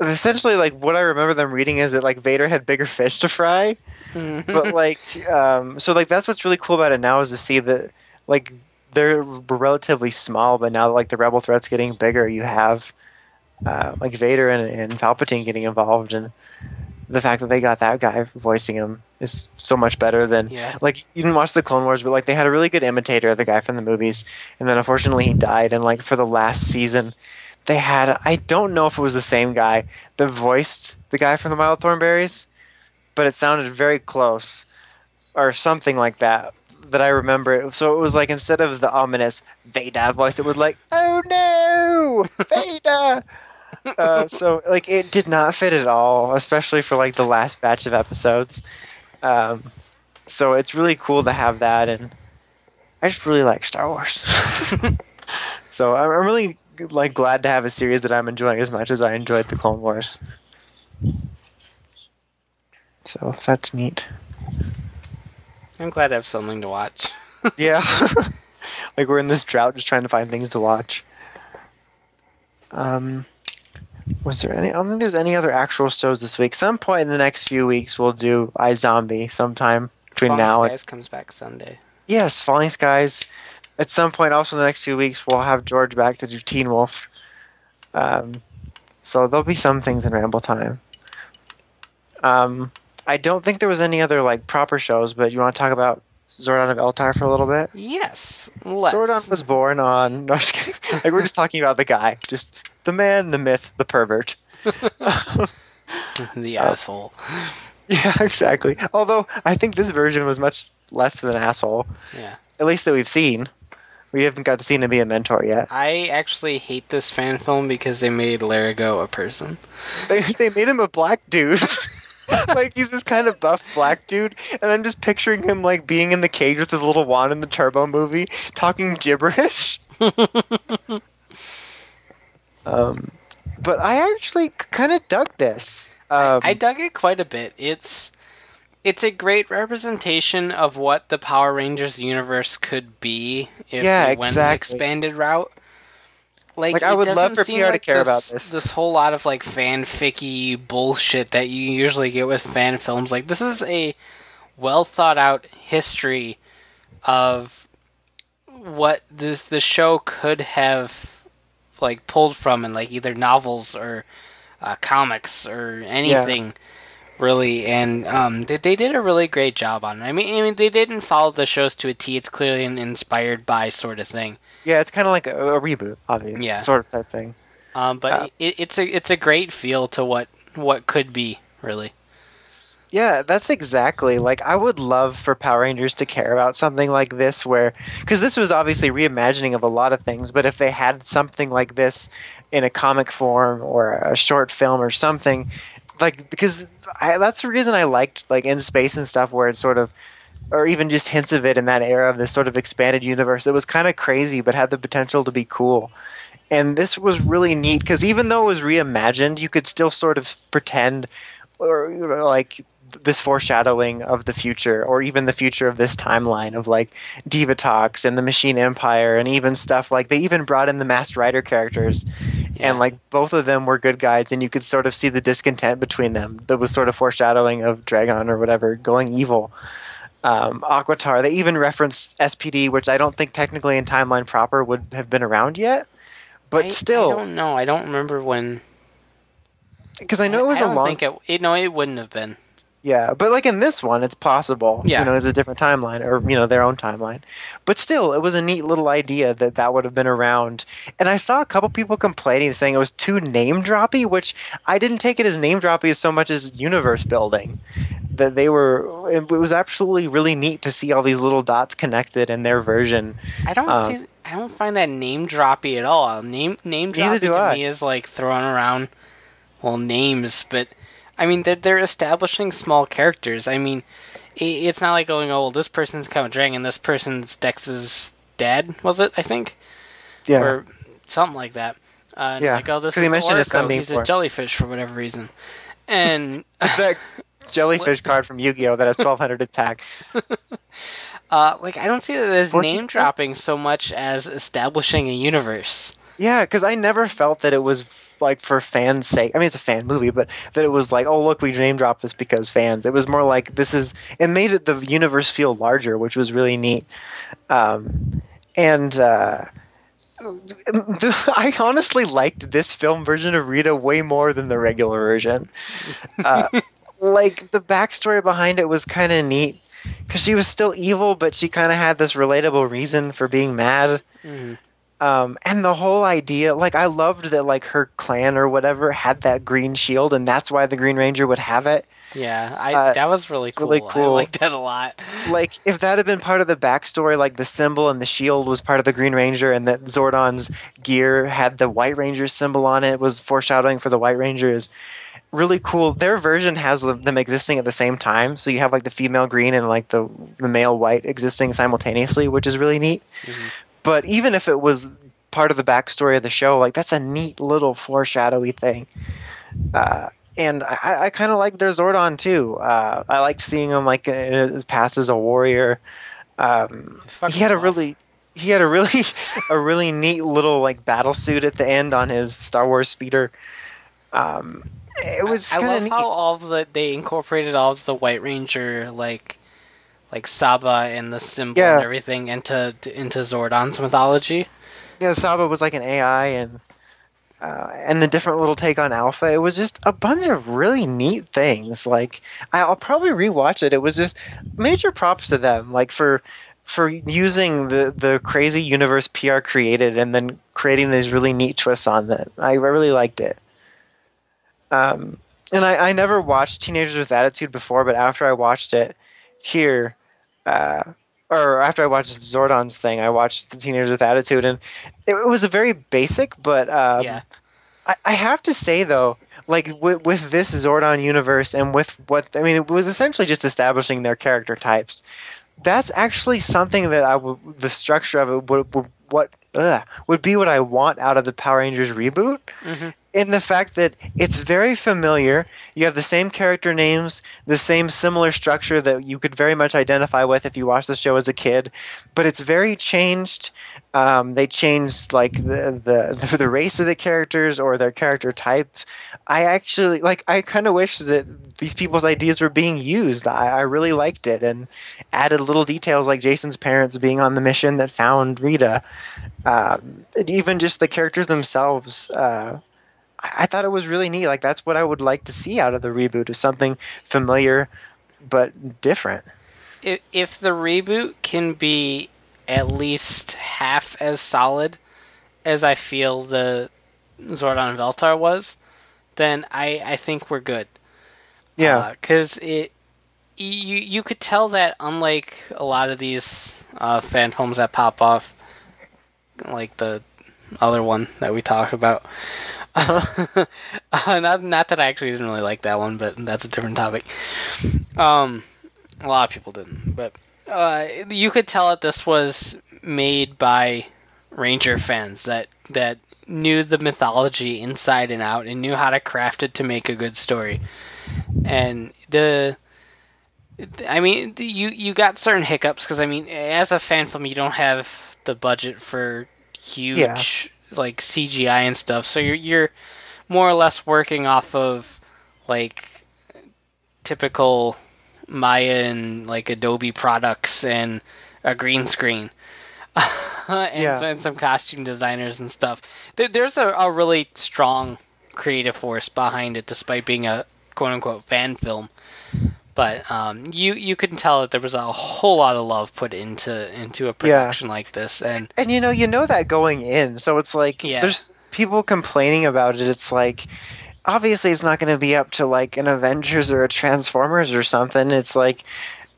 essentially like what I remember them reading is that like Vader had bigger fish to fry. But like so like that's what's really cool about it now is to see that like they're relatively small, but now like the rebel threat's getting bigger. You have like Vader and Palpatine getting involved, and the fact that they got that guy voicing him is so much better than like you didn't watch the Clone Wars, but like they had a really good imitator of the guy from the movies, and then unfortunately he died. And like for the last season, they had, I don't know if it was the same guy that voiced the guy from the Wild Thornberries, but it sounded very close or something like that I remember. So it was like instead of the ominous Vader voice, it was like, oh no, Vader. So like it did not fit at all, especially for like the last batch of episodes. So it's really cool to have that, and I just really like Star Wars. So I'm really like glad to have a series that I'm enjoying as much as I enjoyed the Clone Wars. So that's neat. I'm glad I have something to watch. Yeah. Like we're in this drought just trying to find things to watch. Was there any? I don't think there's any other actual shows this week. Some point in the next few weeks, we'll do iZombie sometime between Falling now. Falling Skies comes back Sunday. Yes, Falling Skies. At some point, also in the next few weeks, we'll have George back to do Teen Wolf. So there'll be some things in Ramble Time. I don't think there was any other like proper shows, but you want to talk about Zordon of Eltar for a little bit? Yes, let's. Zordon was born on... No, I'm just kidding. Like, we're just talking about the guy. Just the man, the myth, the pervert. The asshole. Yeah, exactly. Although, I think this version was much less of an asshole. Yeah. At least that we've seen. We haven't got to see him be a mentor yet. I actually hate this fan film because they made Larigo a person. They made him a black dude. Like, he's this kind of buff black dude, and I'm just picturing him, like, being in the cage with his little wand in the Turbo movie, talking gibberish. But I actually kind of dug this. I dug it quite a bit. It's a great representation of what the Power Rangers universe could be if it went an expanded route. Like I would love for PR to care about this. This whole lot of like fanficky bullshit that you usually get with fan films. Like this is a well thought out history of what the show could have like pulled from in like either novels or comics or anything really. And they did a really great job on it. I mean, they didn't follow the shows to a T. It's clearly an inspired by sort of thing. Yeah, it's kind of like a reboot, obviously, sort of type thing. But it's a great feel to what could be, really. Yeah, that's exactly. Like, I would love for Power Rangers to care about something like this, where... Because this was obviously reimagining of a lot of things, but if they had something like this in a comic form or a short film or something... Like, because that's the reason I liked, like, In Space and stuff, where it's sort of, or even just hints of it in that era of this sort of expanded universe. It was kind of crazy, but had the potential to be cool. And this was really neat, because even though it was reimagined, you could still sort of pretend, or, you know, like, this foreshadowing of the future, or even the future of this timeline of, like, Divatox and the Machine Empire, and even stuff like they even brought in the Masked Rider characters. Yeah. And, like, both of them were good guys, and you could sort of see the discontent between them. That was sort of foreshadowing of Dragon or whatever going evil. Aquatar, they even referenced SPD, which I don't think technically in timeline proper would have been around yet. But still... I don't know. I don't remember when... Because I know it was a long... No, it wouldn't have been. Yeah, but, like, in this one, it's possible. Yeah. You know, it's a different timeline, or, you know, their own timeline. But still, it was a neat little idea that would have been around. And I saw a couple people complaining, saying it was too name-droppy, which I didn't take it as name-droppy so much as universe building. that they were, it was absolutely really neat to see all these little dots connected in their version. I don't find that name droppy at all. Name droppy to me is like throwing around names, but I mean they're establishing small characters. I mean, it's not like going, oh, well, this person's Count Dragon, this person's Dex's dad, was it? I think, yeah, or something like that. Yeah, like, oh, this is Orko. He's a jellyfish for whatever reason, and it's that jellyfish card from Yu-Gi-Oh that has 1,200 attack. Like, I don't see that as name dropping so much as establishing a universe. Yeah, because I never felt that it was like for fans' sake. I mean, it's a fan movie, but that it was like, oh, look, we name dropped this because fans. It was more like this is. It made the universe feel larger, which was really neat. I honestly liked this film version of Rita way more than the regular version. Like, the backstory behind it was kind of neat, because she was still evil, but she kind of had this relatable reason for being mad. Mm. And the whole idea, like, I loved that, like, her clan or whatever had that green shield, and that's why the Green Ranger would have it. Yeah, that was really cool. Really cool. I liked that a lot. Like, if that had been part of the backstory, like the symbol and the shield was part of the Green Ranger, and that Zordon's gear had the White Ranger symbol on it, was foreshadowing for the White Rangers. Really cool. Their version has them existing at the same time, so you have like the female green and like the male white existing simultaneously, which is really neat. Mm-hmm. But even if it was part of the backstory of the show, like, that's a neat little foreshadowy thing. And I kind of like their Zordon, too. I liked seeing him, like, in his past as a warrior. He had a really neat little, like, battle suit at the end on his Star Wars speeder. It was kind of neat. I love how they incorporated all of the White Ranger, like Saba and the symbol and everything into Zordon's mythology. Yeah, Saba was like an AI, and the different little take on Alpha. It was just a bunch of really neat things. Like, I'll probably rewatch it. It was just major props to them, like, for using the crazy universe PR created and then creating these really neat twists on it. I really liked it. And I never watched Teenagers with Attitude before, but after I watched it here, or after I watched Zordon's thing, I watched the Teenagers with Attitude, and it was a very basic, but I have to say, though, like, with this Zordon universe and with it was essentially just establishing their character types. That's actually something that the structure of it would be what I want out of the Power Rangers reboot. Mm-hmm. In the fact that it's very familiar, you have the same character names, the same similar structure that you could very much identify with if you watched the show as a kid, but it's very changed. They changed, like, the race of the characters or their character type. I actually, like, I kind of wish that these people's ideas were being used. I really liked it, and added little details like Jason's parents being on the mission that found Rita. Even just the characters themselves, I thought it was really neat. Like, that's what I would like to see out of the reboot, is something familiar but different. If the reboot can be at least half as solid as I feel the Zordon Veltar was, then I think we're good. Yeah. Because you could tell that, unlike a lot of these fan films that pop off, like the other one that we talked about. Not that I actually didn't really like that one, but that's a different topic. A lot of people didn't, but you could tell that this was made by Ranger fans that knew the mythology inside and out and knew how to craft it to make a good story. And you got certain hiccups, because, I mean, as a fan film, you don't have the budget for huge... Yeah. Like CGI and stuff, so you're more or less working off of, like, typical Maya and, like, Adobe products and a green screen and some costume designers and stuff. There's a really strong creative force behind it, despite being a quote unquote fan film. But you can tell that there was a whole lot of love put into a production like this, and you know that going in, so it's like there's people complaining about it. It's like, obviously it's not going to be up to like an Avengers or a Transformers or something. It's like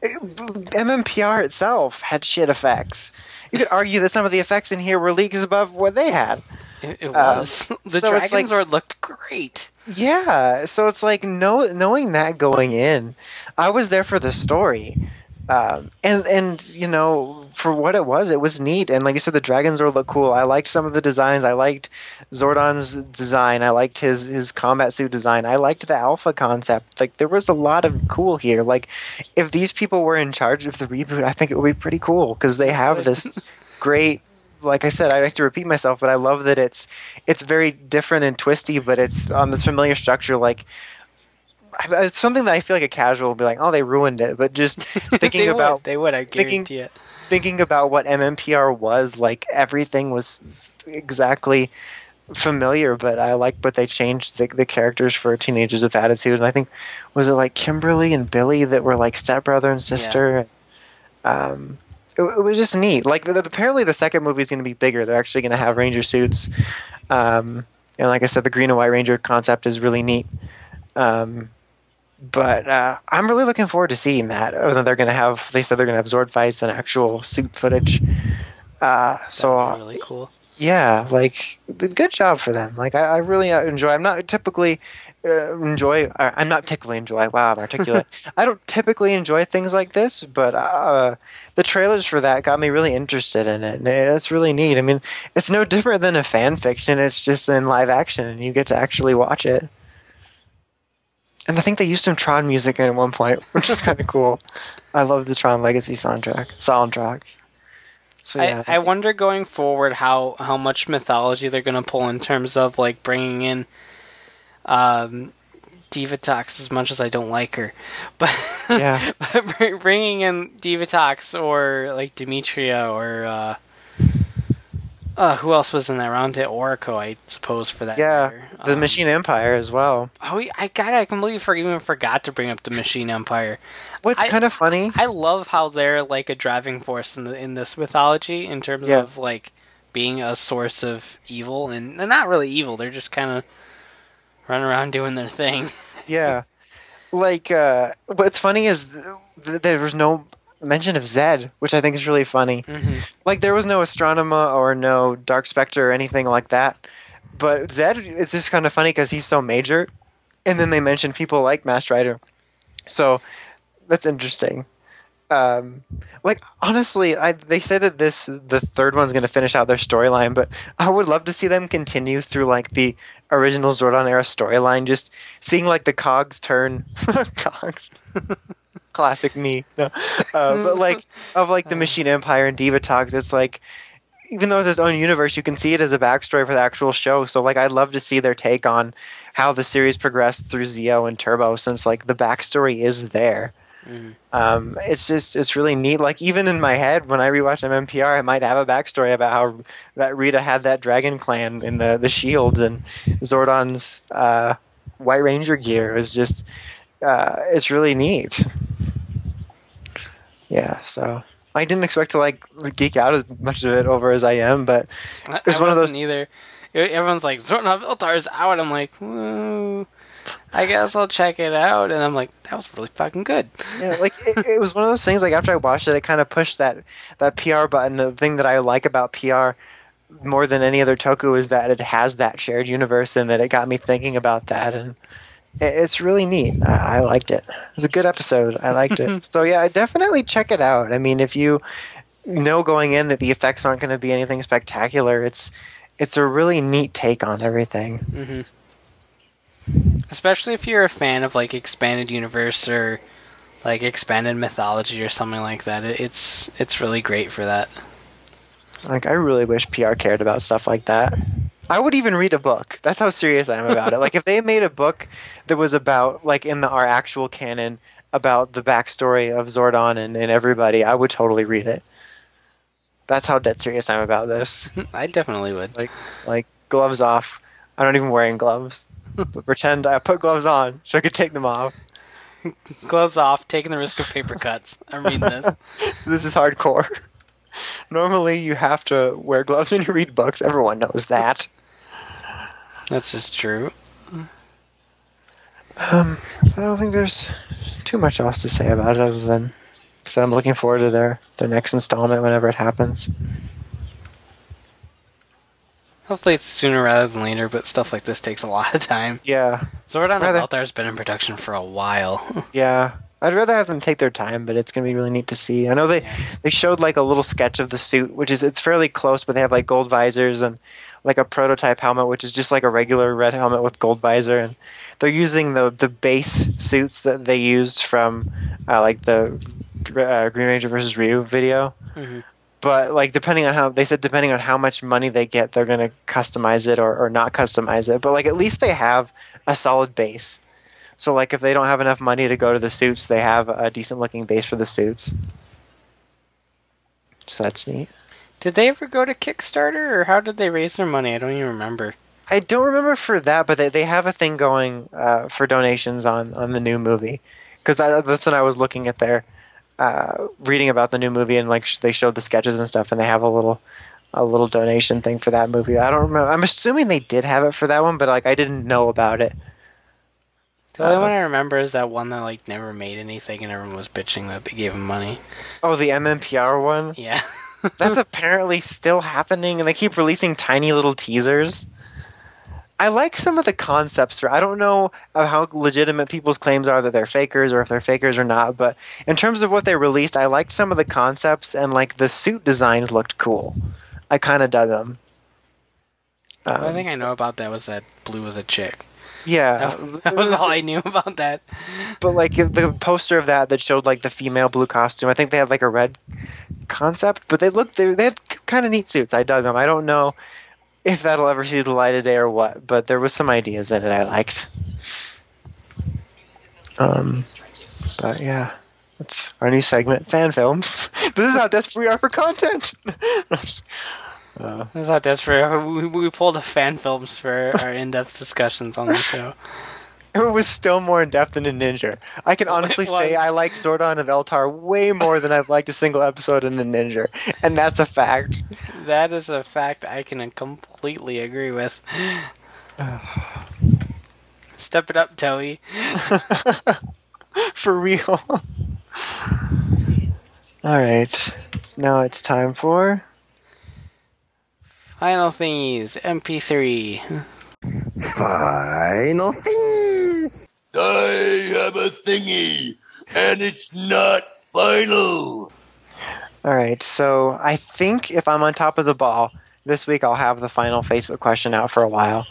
MMPR itself had shit effects. You could argue that some of the effects in here were leagues above what they had. It was. The so Dragon Zord looked great. Yeah. So it's like knowing that going in, I was there for the story. And you know, for what it was neat. And like you said, the Dragon Zord looked cool. I liked some of the designs. I liked Zordon's design. I liked his combat suit design. I liked the alpha concept. Like, there was a lot of cool here. Like, if these people were in charge of the reboot, I think it would be pretty cool, because they have this great, like I said, I like to repeat myself, but I love that it's very different and twisty, but it's on this familiar structure. Like, it's something that I feel like a casual would be like, oh, they ruined it. But just thinking thinking about what MMPR was, like, everything was exactly familiar. But I like what they changed the characters for teenagers with attitude. And I think, was it like Kimberly and Billy that were like stepbrother and sister? Yeah. It was just neat. Like, apparently the second movie is going to be bigger. They're actually going to have ranger suits. And like I said, the green and white ranger concept is really neat. But I'm really looking forward to seeing that. They said they're gonna have Zord fights and actual suit footage. So really cool. Yeah, like, good job for them. Like, I really enjoy. I'm articulate. I don't typically enjoy things like this, but the trailers for that got me really interested in it. And it's really neat. I mean, it's no different than a fan fiction. It's just in live action, and you get to actually watch it. And I think they used some Tron music in at one point, which is kind of cool. I love the Tron Legacy soundtrack. So, yeah. I wonder going forward how much mythology they're going to pull in terms of, like, bringing in Divatox, as much as I don't like her. But, yeah. But bringing in Divatox or, like, Demetria or... who else was in that round? Oracle, I suppose, for that matter. Yeah, the Machine Empire as well. Oh, I completely forgot to bring up the Machine Empire. What's kind of funny? I love how they're like a driving force in this mythology in terms of like being a source of evil, and they're not really evil. They're just kind of running around doing their thing. Yeah, like what's funny is there was no mention of Zed, which I think is really funny. Mm-hmm. Like, there was no Astronomer or no Dark Spectre or anything like that, but Zed is just kind of funny because he's so major, and then they mention people like Masked Rider, so that's interesting. Like, honestly, they say that the third one's going to finish out their storyline, but I would love to see them continue through, like, the original Zordon era storyline, just seeing, like, the cogs turn cogs. Classic me. No. But like, of like the Machine Empire and Divatox, it's like, even though it's its own universe, you can see it as a backstory for the actual show. So like, I'd love to see their take on how the series progressed through Zeo and Turbo, since like the backstory is there. Mm. It's really neat. Like, even in my head, when I rewatch MMPR, I might have a backstory about how that Rita had that Dragon Clan in the shields, and Zordon's White Ranger gear is just it's really neat. Yeah, so I didn't expect to like geek out as much of it over as I am, but it's one of those. Neither. Everyone's like, Zordon of Iltar is out. I'm like, whoa, I guess I'll check it out, and I'm like, that was really fucking good. Yeah, like it was one of those things. Like, after I watched it, it kind of pushed that PR button. The thing that I like about PR more than any other toku is that it has that shared universe, and that it got me thinking about that and. It's really neat. I liked it. It was a good episode. I liked it. So yeah, definitely check it out. I mean, if you know going in that the effects aren't going to be anything spectacular, it's a really neat take on everything. Mm-hmm. Especially if you're a fan of like expanded universe or like expanded mythology or something like that. It's really great for that. Like, I really wish PR cared about stuff like that. I would even read a book. That's how serious I am about it. Like, if they made a book that was about, like, in our actual canon, about the backstory of Zordon and everybody, I would totally read it. That's how dead serious I am about this. I definitely would. Like gloves off. I'm not even wearing gloves. But pretend I put gloves on so I could take them off. Gloves off, taking the risk of paper cuts. I'm reading this. This is hardcore. Normally you have to wear gloves when you read books. Everyone knows that. That's just true. I don't think there's too much else to say about it other than so I'm looking forward to their next installment whenever it happens. Hopefully it's sooner rather than later, but stuff like this takes a lot of time. Yeah. Sword on the Belt has been in production for a while. Yeah. I'd rather have them take their time, but it's going to be really neat to see. I know they showed like a little sketch of the suit, which is it's fairly close, but they have like gold visors and like a prototype helmet, which is just like a regular red helmet with gold visor. And they're using the base suits that they used from like the Green Ranger versus Ryu video. Mm-hmm. But like depending on how much money they get, they're going to customize it or not customize it. But like at least they have a solid base. So, like, if they don't have enough money to go to the suits, they have a decent-looking base for the suits. So that's neat. Did they ever go to Kickstarter, or how did they raise their money? I don't even remember. I don't remember for that, but they have a thing going for donations on the new movie. Because that's when I was looking at their reading about the new movie, and, like, they showed the sketches and stuff, and they have a little donation thing for that movie. I don't remember. I'm assuming they did have it for that one, but, like, I didn't know about it. The only one I remember is that one that, like, never made anything and everyone was bitching that they gave him money. Oh, the MMPR one? Yeah. That's apparently still happening, and they keep releasing tiny little teasers. I like some of the concepts. I don't know how legitimate people's claims are that they're fakers or if they're fakers or not, but in terms of what they released, I liked some of the concepts, and, like, the suit designs looked cool. I kind of dug them. The only thing I know about that was that Blue was a chick. Yeah, that was all I knew about that. But like the poster of that showed like the female Blue costume. I think they had like a red concept, but they had kind of neat suits. I dug them. I don't know if that'll ever see the light of day or what, but there was some ideas in it I liked. But yeah, that's our new segment, fan films. This is how desperate we are for content. That's not desperate. We pulled a fan films for our in-depth discussions on the show. It was still more in-depth than a Ninja. I can honestly say I like Zordon of Eltar way more than I've liked a single episode in the Ninja. And that's a fact. That is a fact I can completely agree with. Step it up, Toei. For real. Alright. Now it's time for... Final Thingies, MP3. Final Thingies! I have a thingy, and it's not final! Alright, so I think if I'm on top of the ball, this week I'll have the final Facebook question out for a while.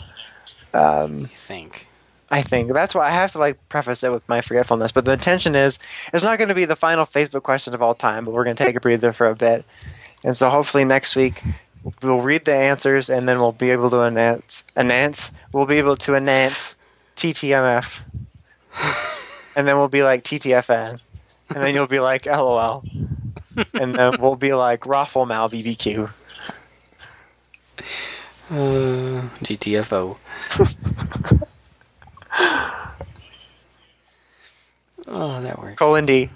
You think? I think. That's why I have to like preface it with my forgetfulness, but the intention is, it's not going to be the final Facebook question of all time, but we're going to take a breather for a bit. And so hopefully next week... we'll read the answers, and then we'll be able to announce TTMF. And then we'll be like TTFN. And then you'll be like LOL. And then we'll be like Raffle Mal BBQ. GTFO. Oh, that works. Colon D.